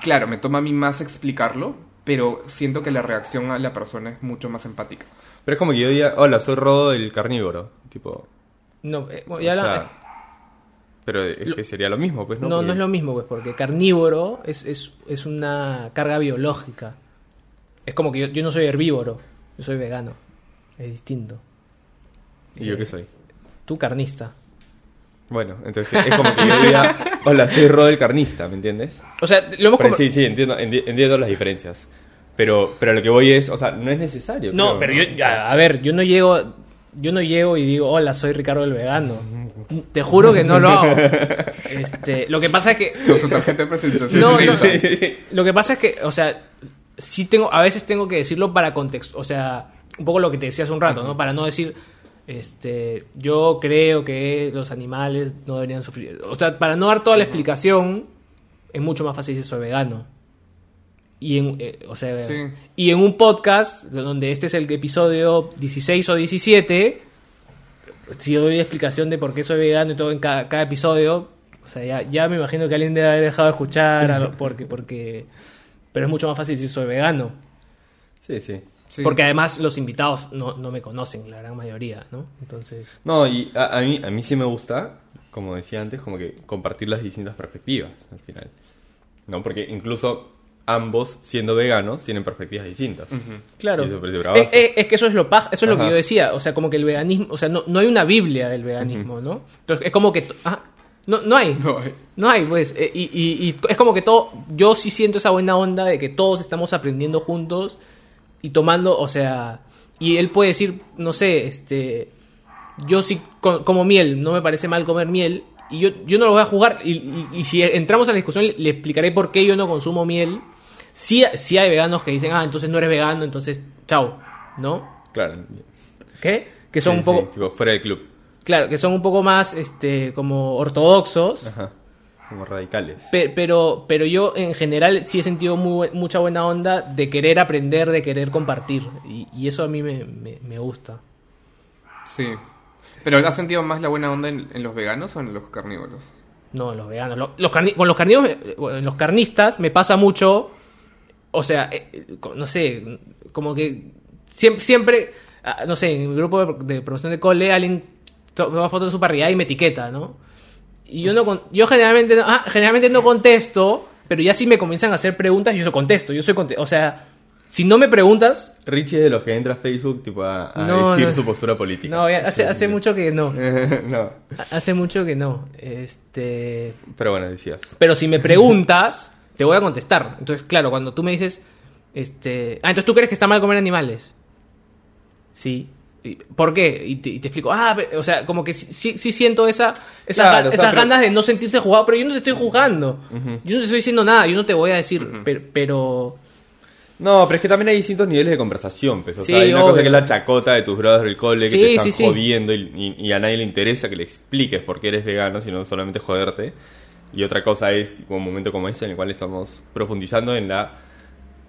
Claro, me toma a mí más explicarlo, pero siento que la reacción a la persona es mucho más empática. Pero es como que yo diga, hola, soy Rodo el carnívoro, tipo... No, ya la... sea, pero es que sería lo mismo, pues, ¿no? No, porque... no es lo mismo, pues, porque carnívoro es una carga biológica. Es como que yo no soy herbívoro, yo soy vegano. Es distinto. ¿Y yo qué soy? Tú carnista. Bueno, entonces es como que yo diga, hola, soy Rod el carnista, ¿me entiendes? O sea, lo hemos sí, entiendo las diferencias. Pero lo que voy es, o sea, no es necesario. No, creo, pero ¿no? Yo no llego y digo, hola, soy Ricardo el vegano. Te juro que no lo hago. Lo que pasa es que... Con su tarjeta de presentación. No, lo que pasa es que, o sea, sí a veces tengo que decirlo para contexto. O sea, un poco lo que te decía hace un rato, ¿no? Para no decir, yo creo que los animales no deberían sufrir. O sea, para no dar toda la explicación, es mucho más fácil decir soy vegano. Y en un podcast, donde este es el episodio 16 o 17, si doy explicación de por qué soy vegano y todo en cada episodio, o sea, ya me imagino que alguien debe haber dejado de escuchar, porque pero es mucho más fácil decir soy vegano. Sí. Porque además los invitados no me conocen, la gran mayoría, ¿no? Entonces... No, y a mí sí me gusta, como decía antes, como que compartir las distintas perspectivas, al final, ¿no? Porque incluso... ambos siendo veganos tienen perspectivas distintas. Claro. Es que eso es eso es lo que yo decía, o sea, como que el veganismo, o sea, no hay una Biblia del veganismo, ¿no? Entonces es como que no hay, pues, y es como que todo, yo sí siento esa buena onda de que todos estamos aprendiendo juntos y tomando, o sea, y él puede decir, no sé, yo sí como miel, no me parece mal comer miel y yo no lo voy a juzgar, y si entramos a la discusión le explicaré por qué yo no consumo miel. Sí hay veganos que dicen, entonces no eres vegano, entonces, chao, ¿no? Claro. ¿Qué? que son un poco... tipo fuera del club. Claro, que son un poco más como ortodoxos. Ajá. Como radicales. Pero yo en general sí he sentido mucha buena onda de querer aprender, de querer compartir. Y eso a mí me gusta. Sí. ¿Pero has sentido más la buena onda en los veganos o en los carnívoros? No, en los veganos. Con los carnistas me pasa mucho. O sea, no sé, como que siempre, no sé, en mi grupo de promoción de cole alguien toma fotos de su parrillada y me etiqueta, ¿no? Y yo generalmente no contesto, pero ya si me comienzan a hacer preguntas, yo contesto. O sea, si no me preguntas... Richie es de los que entra a Facebook tipo a decir su postura política. No, hace mucho que no. No. Hace mucho que no. Pero bueno, decías. Pero si me preguntas, te voy a contestar. Entonces, claro, cuando tú me dices... entonces tú crees que está mal comer animales. Sí. ¿Por qué? Y te explico. O sea, como que sí siento esas ganas de no sentirse juzgado, pero yo no te estoy juzgando. Uh-huh. Yo no te estoy diciendo nada, yo no te voy a decir, uh-huh. pero... No, pero es que también hay distintos niveles de conversación, pues. O sea, hay una cosa que es la chacota de tus brothers del cole, que te están jodiendo y a nadie le interesa que le expliques por qué eres vegano, sino solamente joderte. Y otra cosa es tipo, un momento como ese en el cual estamos profundizando en la...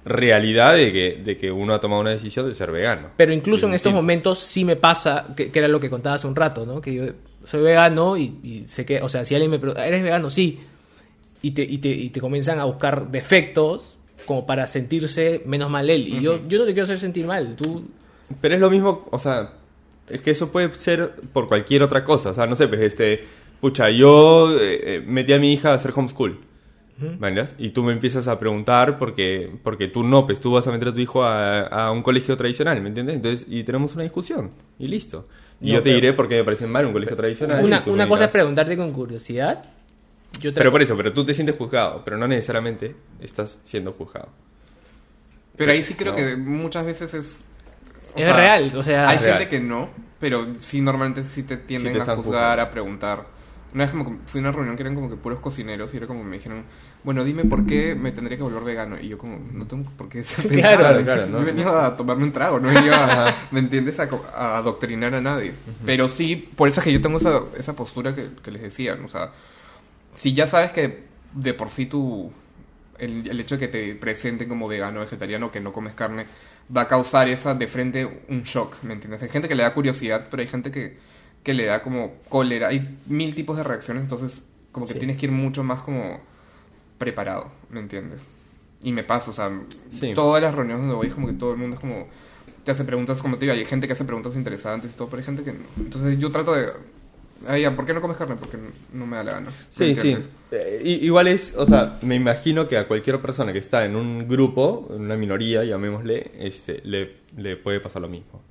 realidad de que uno ha tomado una decisión de ser vegano. Pero incluso en estos momentos sí me pasa, que era lo que contaba hace un rato, ¿no? Que yo soy vegano y sé que, o sea, si alguien me pregunta, ¿eres vegano? Sí. Y te comienzan a buscar defectos como para sentirse menos mal él. Y yo no te quiero hacer sentir mal. Tú... Pero es lo mismo, o sea, es que eso puede ser por cualquier otra cosa. O sea, no sé, pues yo metí a mi hija a hacer homeschool. Y tú me empiezas a preguntar porque tú no, pues tú vas a meter a tu hijo a un colegio tradicional, ¿me entiendes? Entonces, y tenemos una discusión, y listo. Y yo te diré por qué me parece mal un colegio tradicional. Una cosa es preguntarte con curiosidad. Pero por eso, pero tú te sientes juzgado, pero no necesariamente estás siendo juzgado. Pero ahí sí creo que muchas veces es real, o sea... Hay gente que no, pero sí normalmente sí te tienden a juzgar, a preguntar... Una vez como fui a una reunión que eran como que puros cocineros y era como me dijeron, bueno, dime por qué me tendría que volver vegano. Y yo como, no tengo por qué... Claro, no he venido a tomarme un trago, no he venido a, ¿me entiendes?, a adoctrinar a nadie. Uh-huh. Pero sí, por eso es que yo tengo esa postura que les decían. O sea, si ya sabes que de por sí el hecho de que te presenten como vegano, vegetariano, que no comes carne, va a causar de frente un shock, ¿me entiendes? Hay gente que le da curiosidad, pero hay gente que le da como cólera. Hay mil tipos de reacciones, entonces como que tienes que ir mucho más como preparado, ¿me entiendes? Y me pasa, o sea, todas las reuniones donde voy es como que todo el mundo es como... Te hace preguntas, como te digo, hay gente que hace preguntas interesantes y todo, pero hay gente que no. Entonces yo trato de... ¿por qué no comes carne? Porque no me da la gana. Sí. Igual es, o sea, me imagino que a cualquier persona que está en un grupo, en una minoría, llamémosle, le puede pasar lo mismo.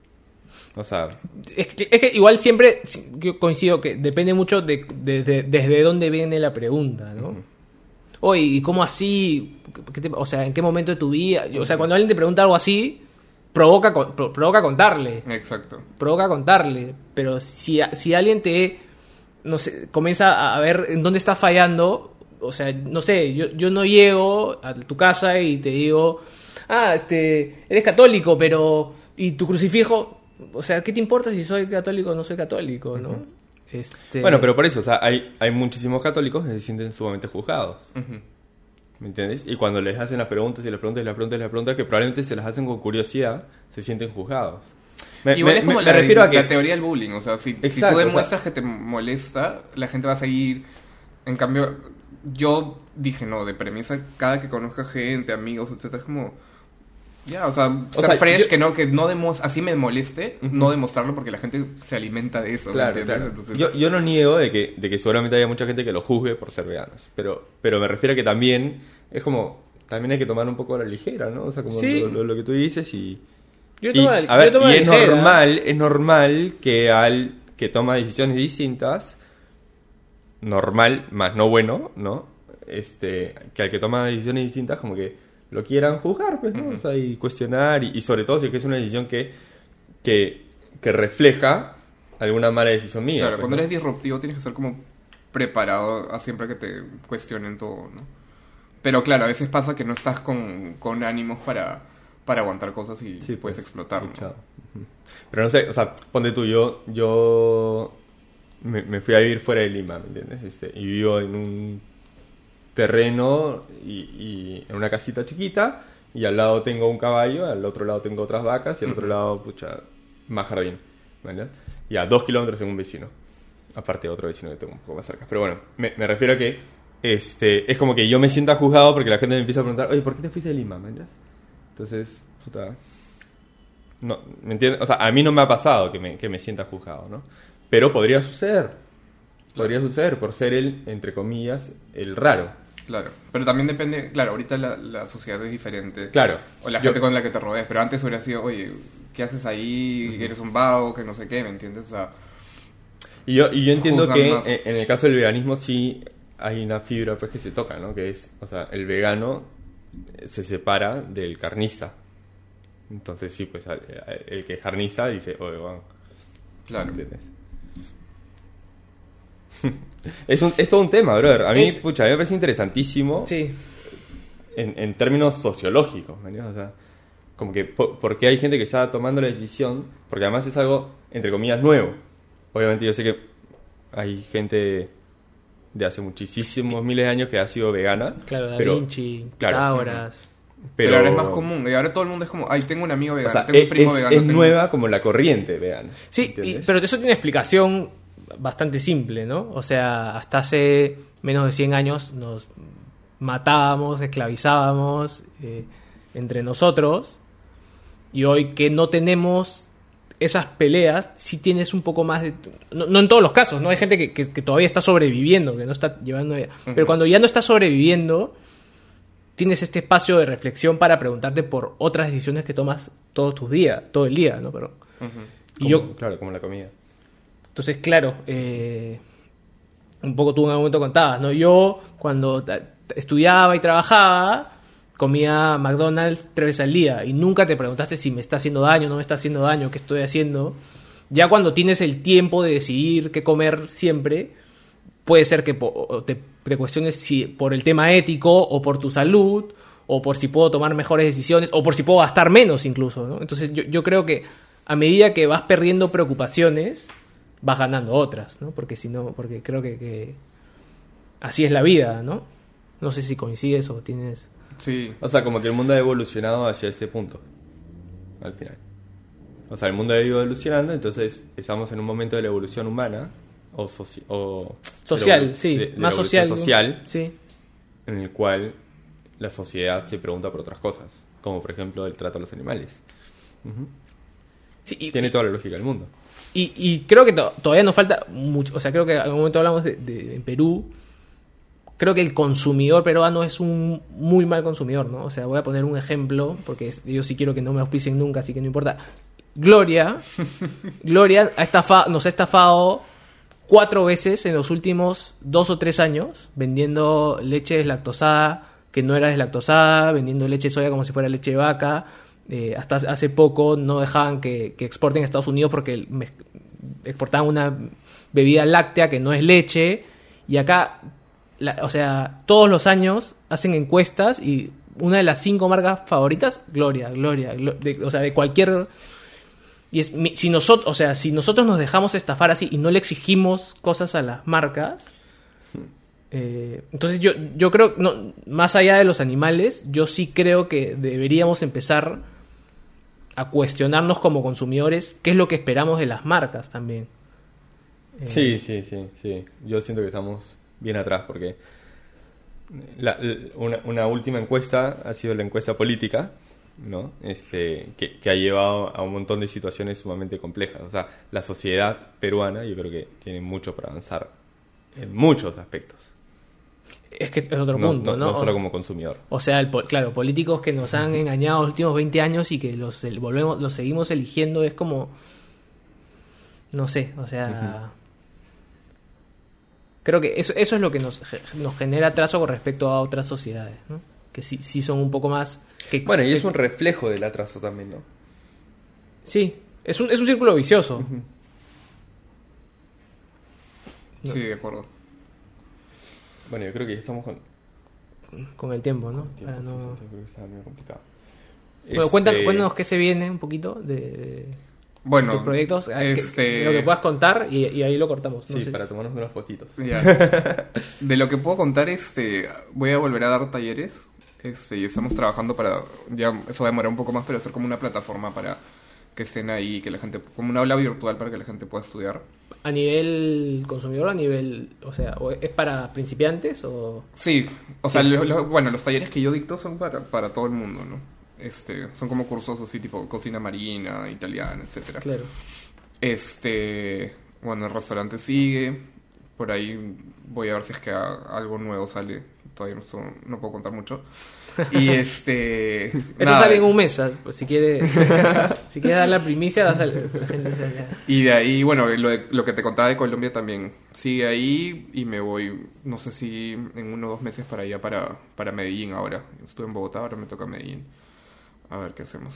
O sea, es que igual siempre yo coincido que depende mucho desde dónde viene la pregunta, ¿no? Uh-huh. Oye, ¿y cómo así? O sea, ¿en qué momento de tu vida? O sea, cuando alguien te pregunta algo así, provoca contarle. Exacto. Provoca contarle. Pero si alguien te, no sé, comienza a ver en dónde está fallando, o sea, no sé, yo no llego a tu casa y te digo, eres católico, pero ¿y tu crucifijo? O sea, ¿qué te importa si soy católico o no soy católico, no? Uh-huh. Bueno, pero por eso, o sea, hay muchísimos católicos que se sienten sumamente juzgados. Uh-huh. ¿Me entiendes? Y cuando les hacen las preguntas y las preguntas y las preguntas y las preguntas, que probablemente se las hacen con curiosidad, se sienten juzgados. Igual es como me refiero a que... la teoría del bullying, o sea, si tú demuestras que te molesta, la gente va a seguir. En cambio, yo dije, no, de premisa, cada que conozca gente, amigos, etcétera, es como... Ya, o sea, ser fresh, yo... así me moleste, uh-huh, no demostrarlo porque la gente se alimenta de eso. Claro. Entonces... Yo no niego de que seguramente haya mucha gente que lo juzgue por ser veganos, pero me refiero a que también es como, también hay que tomar un poco a la ligera, ¿no? O sea, como lo que tú dices y... Es normal que al que toma decisiones distintas, normal, más no bueno, ¿no? Que al que toma decisiones distintas como que lo quieran juzgar, pues, ¿no? Uh-huh. O sea, y cuestionar, y sobre todo si es que es una decisión que refleja alguna mala decisión mía. Claro, pues, cuando eres disruptivo tienes que ser como preparado a siempre que te cuestionen todo, ¿no? Pero claro, a veces pasa que no estás con ánimos para para aguantar cosas y sí, puedes explotar, ¿no? Pero no sé, o sea, ponte tú, yo me fui a vivir fuera de Lima, ¿me entiendes? Y vivo en un terreno y en una casita chiquita, y al lado tengo un caballo, al otro lado tengo otras vacas, y al otro lado, pucha, más jardín, ¿vale? Y a 2 kilómetros en un vecino, aparte de otro vecino que tengo un poco más cerca. Pero bueno, me refiero a que es como que yo me siento juzgado porque la gente me empieza a preguntar, oye, ¿por qué te fuiste de Lima, ¿vale? Entonces, puta, no, ¿me entiendes? O sea, a mí no me ha pasado que me sienta juzgado, ¿no? Pero podría suceder. Podría suceder por ser el, entre comillas, el raro. Claro, pero también depende, claro, ahorita la sociedad es diferente. Claro. O la gente con la que te rodees, pero antes hubiera sido, oye, ¿qué haces ahí? Uh-huh. ¿Eres un vago? Que no sé qué, ¿me entiendes? O sea, y yo entiendo que en el caso del veganismo sí hay una fibra pues que se toca, ¿no? Que es, o sea, el vegano se separa del carnista. Entonces sí, pues el que es carnista dice, oye, bueno. Claro. ¿Entiendes? Es todo un tema, brother. A mí, a mí me parece interesantísimo. Sí. En términos sociológicos, ¿no? O sea, como que por qué hay gente que está tomando la decisión, porque además es algo, entre comillas, nuevo. Obviamente yo sé que hay gente de hace muchísimos miles de años que ha sido vegana. Claro, Da Vinci, Pitágoras. Pero ahora es más común, y ahora todo el mundo es como, ay, tengo un amigo vegano, o sea, tengo un primo vegano. Es nueva como la corriente vegana. Sí, pero eso tiene una explicación bastante simple, ¿no? O sea, hasta hace menos de 100 años nos matábamos, esclavizábamos entre nosotros, y hoy que no tenemos esas peleas, sí tienes un poco más de... No en todos los casos, ¿no? Hay gente que todavía está sobreviviendo, que no está llevando... Pero cuando ya no está sobreviviendo, tienes este espacio de reflexión para preguntarte por otras decisiones que tomas todos tus días, todo el día, ¿no? Pero, y yo... Claro, como la comida. Entonces, claro, un poco tú en algún momento contabas, ¿no? Yo, cuando estudiaba y trabajaba, comía McDonald's 3 veces al día y nunca te preguntaste si me está haciendo daño, no me está haciendo daño, qué estoy haciendo. Ya cuando tienes el tiempo de decidir qué comer siempre, puede ser que te cuestiones si por el tema ético o por tu salud o por si puedo tomar mejores decisiones o por si puedo gastar menos incluso, ¿no? Entonces, yo creo que a medida que vas perdiendo preocupaciones... vas ganando otras, ¿no? Porque si no, porque creo que así es la vida, ¿no? No sé si coincides o tienes... Sí, o sea, como que el mundo ha evolucionado hacia este punto, al final. O sea, el mundo ha ido evolucionando, entonces estamos en un momento de la evolución humana, o social, sí, más social, sí, en el cual la sociedad se pregunta por otras cosas, como por ejemplo el trato a los animales. Uh-huh. Sí, tiene toda la lógica del mundo. Y creo que todavía nos falta mucho, o sea, creo que en algún momento hablamos de Perú, creo que el consumidor peruano es un muy mal consumidor, ¿no? O sea, voy a poner un ejemplo, porque yo sí quiero que no me auspicien nunca, así que no importa. Gloria nos ha estafado 4 veces en los últimos 2 o 3 años, vendiendo leche deslactosada, que no era deslactosada, vendiendo leche de soya como si fuera leche de vaca. Hasta hace poco no dejaban que exporten a Estados Unidos porque exportaban una bebida láctea que no es leche. Y acá, o sea, todos los años hacen encuestas y una de las 5 marcas favoritas, Gloria, o sea, de cualquier... Y es, si nosotros nos dejamos estafar así y no le exigimos cosas a las marcas... entonces yo creo, no, más allá de los animales, yo sí creo que deberíamos empezar... a cuestionarnos como consumidores qué es lo que esperamos de las marcas también. Sí. Yo siento que estamos bien atrás porque una última encuesta ha sido la encuesta política, ¿no? Que ha llevado a un montón de situaciones sumamente complejas. O sea, la sociedad peruana yo creo que tiene mucho para avanzar en muchos aspectos. Es que es otro punto, ¿no? No solo como consumidor. O sea, políticos que nos han engañado los últimos 20 años y que los seguimos eligiendo, es como... No sé, o sea... Uh-huh. Creo que eso es lo que nos genera atraso con respecto a otras sociedades, ¿no? Que sí son un poco más... Bueno, y es un reflejo del atraso también, ¿no? Sí, es un círculo vicioso. Uh-huh. No. Sí, de acuerdo. Bueno, yo creo que ya estamos con el tiempo, ¿no? Para no... Yo creo que está medio complicado. Bueno, cuéntanos qué se viene un poquito de bueno, tus proyectos, lo que puedas contar y ahí lo cortamos. No sí, sé. Para tomarnos unas fotitos. Ya. De lo que puedo contar, voy a volver a dar talleres. Y estamos trabajando para, ya eso va a demorar un poco más, pero hacer como una plataforma para que estén ahí, que la gente, como un aula virtual para que la gente pueda estudiar. ¿A nivel consumidor, a nivel, o sea, es para principiantes o...? Sí, o sea, los talleres que yo dicto son para todo el mundo, ¿no? Son como cursos así, tipo cocina marina, italiana, etcétera. Claro. Bueno, el restaurante sigue, por ahí voy a ver si es que algo nuevo sale. Todavía no puedo contar mucho. Y esto sale en un mes, pues, si quieres dar la primicia, va a salir. Y de ahí, bueno, lo que te contaba de Colombia también sigue ahí. Y me voy, no sé si en 1 o 2 meses para allá, para Medellín ahora. Estuve en Bogotá, ahora me toca Medellín. A ver qué hacemos.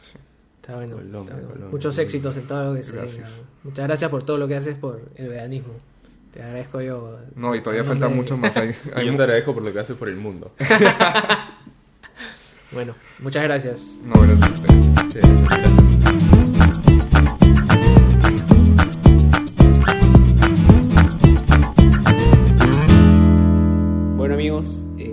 Sí. Está bueno, Colombia. Muchos éxitos en todo lo que se venga. Muchas gracias por todo lo que haces por el veganismo. Te agradezco yo. No, y todavía falta mucho más. Yo te agradezco por lo que haces por el mundo. Bueno, muchas gracias. No, gracias a usted. Sí, muchas gracias. Bueno, amigos,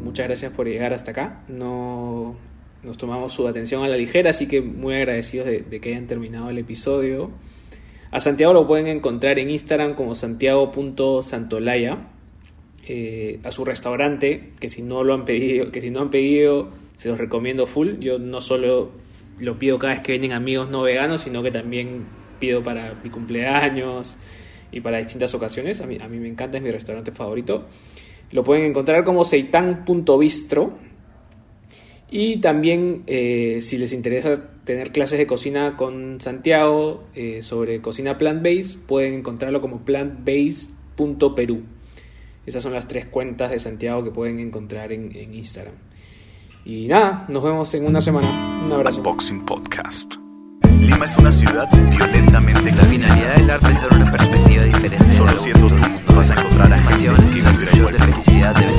muchas gracias por llegar hasta acá. No nos tomamos su atención a la ligera, así que muy agradecidos de que hayan terminado el episodio. A Santiago lo pueden encontrar en Instagram como santiago.santolaya. A su restaurante, que si no lo han pedido, se los recomiendo full. Yo no solo lo pido cada vez que vienen amigos no veganos, sino que también pido para mi cumpleaños y para distintas ocasiones. A mí me encanta, es mi restaurante favorito. Lo pueden encontrar como seitán.bistro. Y también, si les interesa tener clases de cocina con Santiago sobre cocina plant-based, pueden encontrarlo como plantbase.perú. Esas son las 3 cuentas de Santiago que pueden encontrar en Instagram. Y nada, nos vemos en una semana. Un abrazo. Unboxing Podcast. Lima es una ciudad violentamente clasista. La finalidad del arte es dar una perspectiva diferente. Solo siendo tú vas a encontrar a gente que vivirá igual.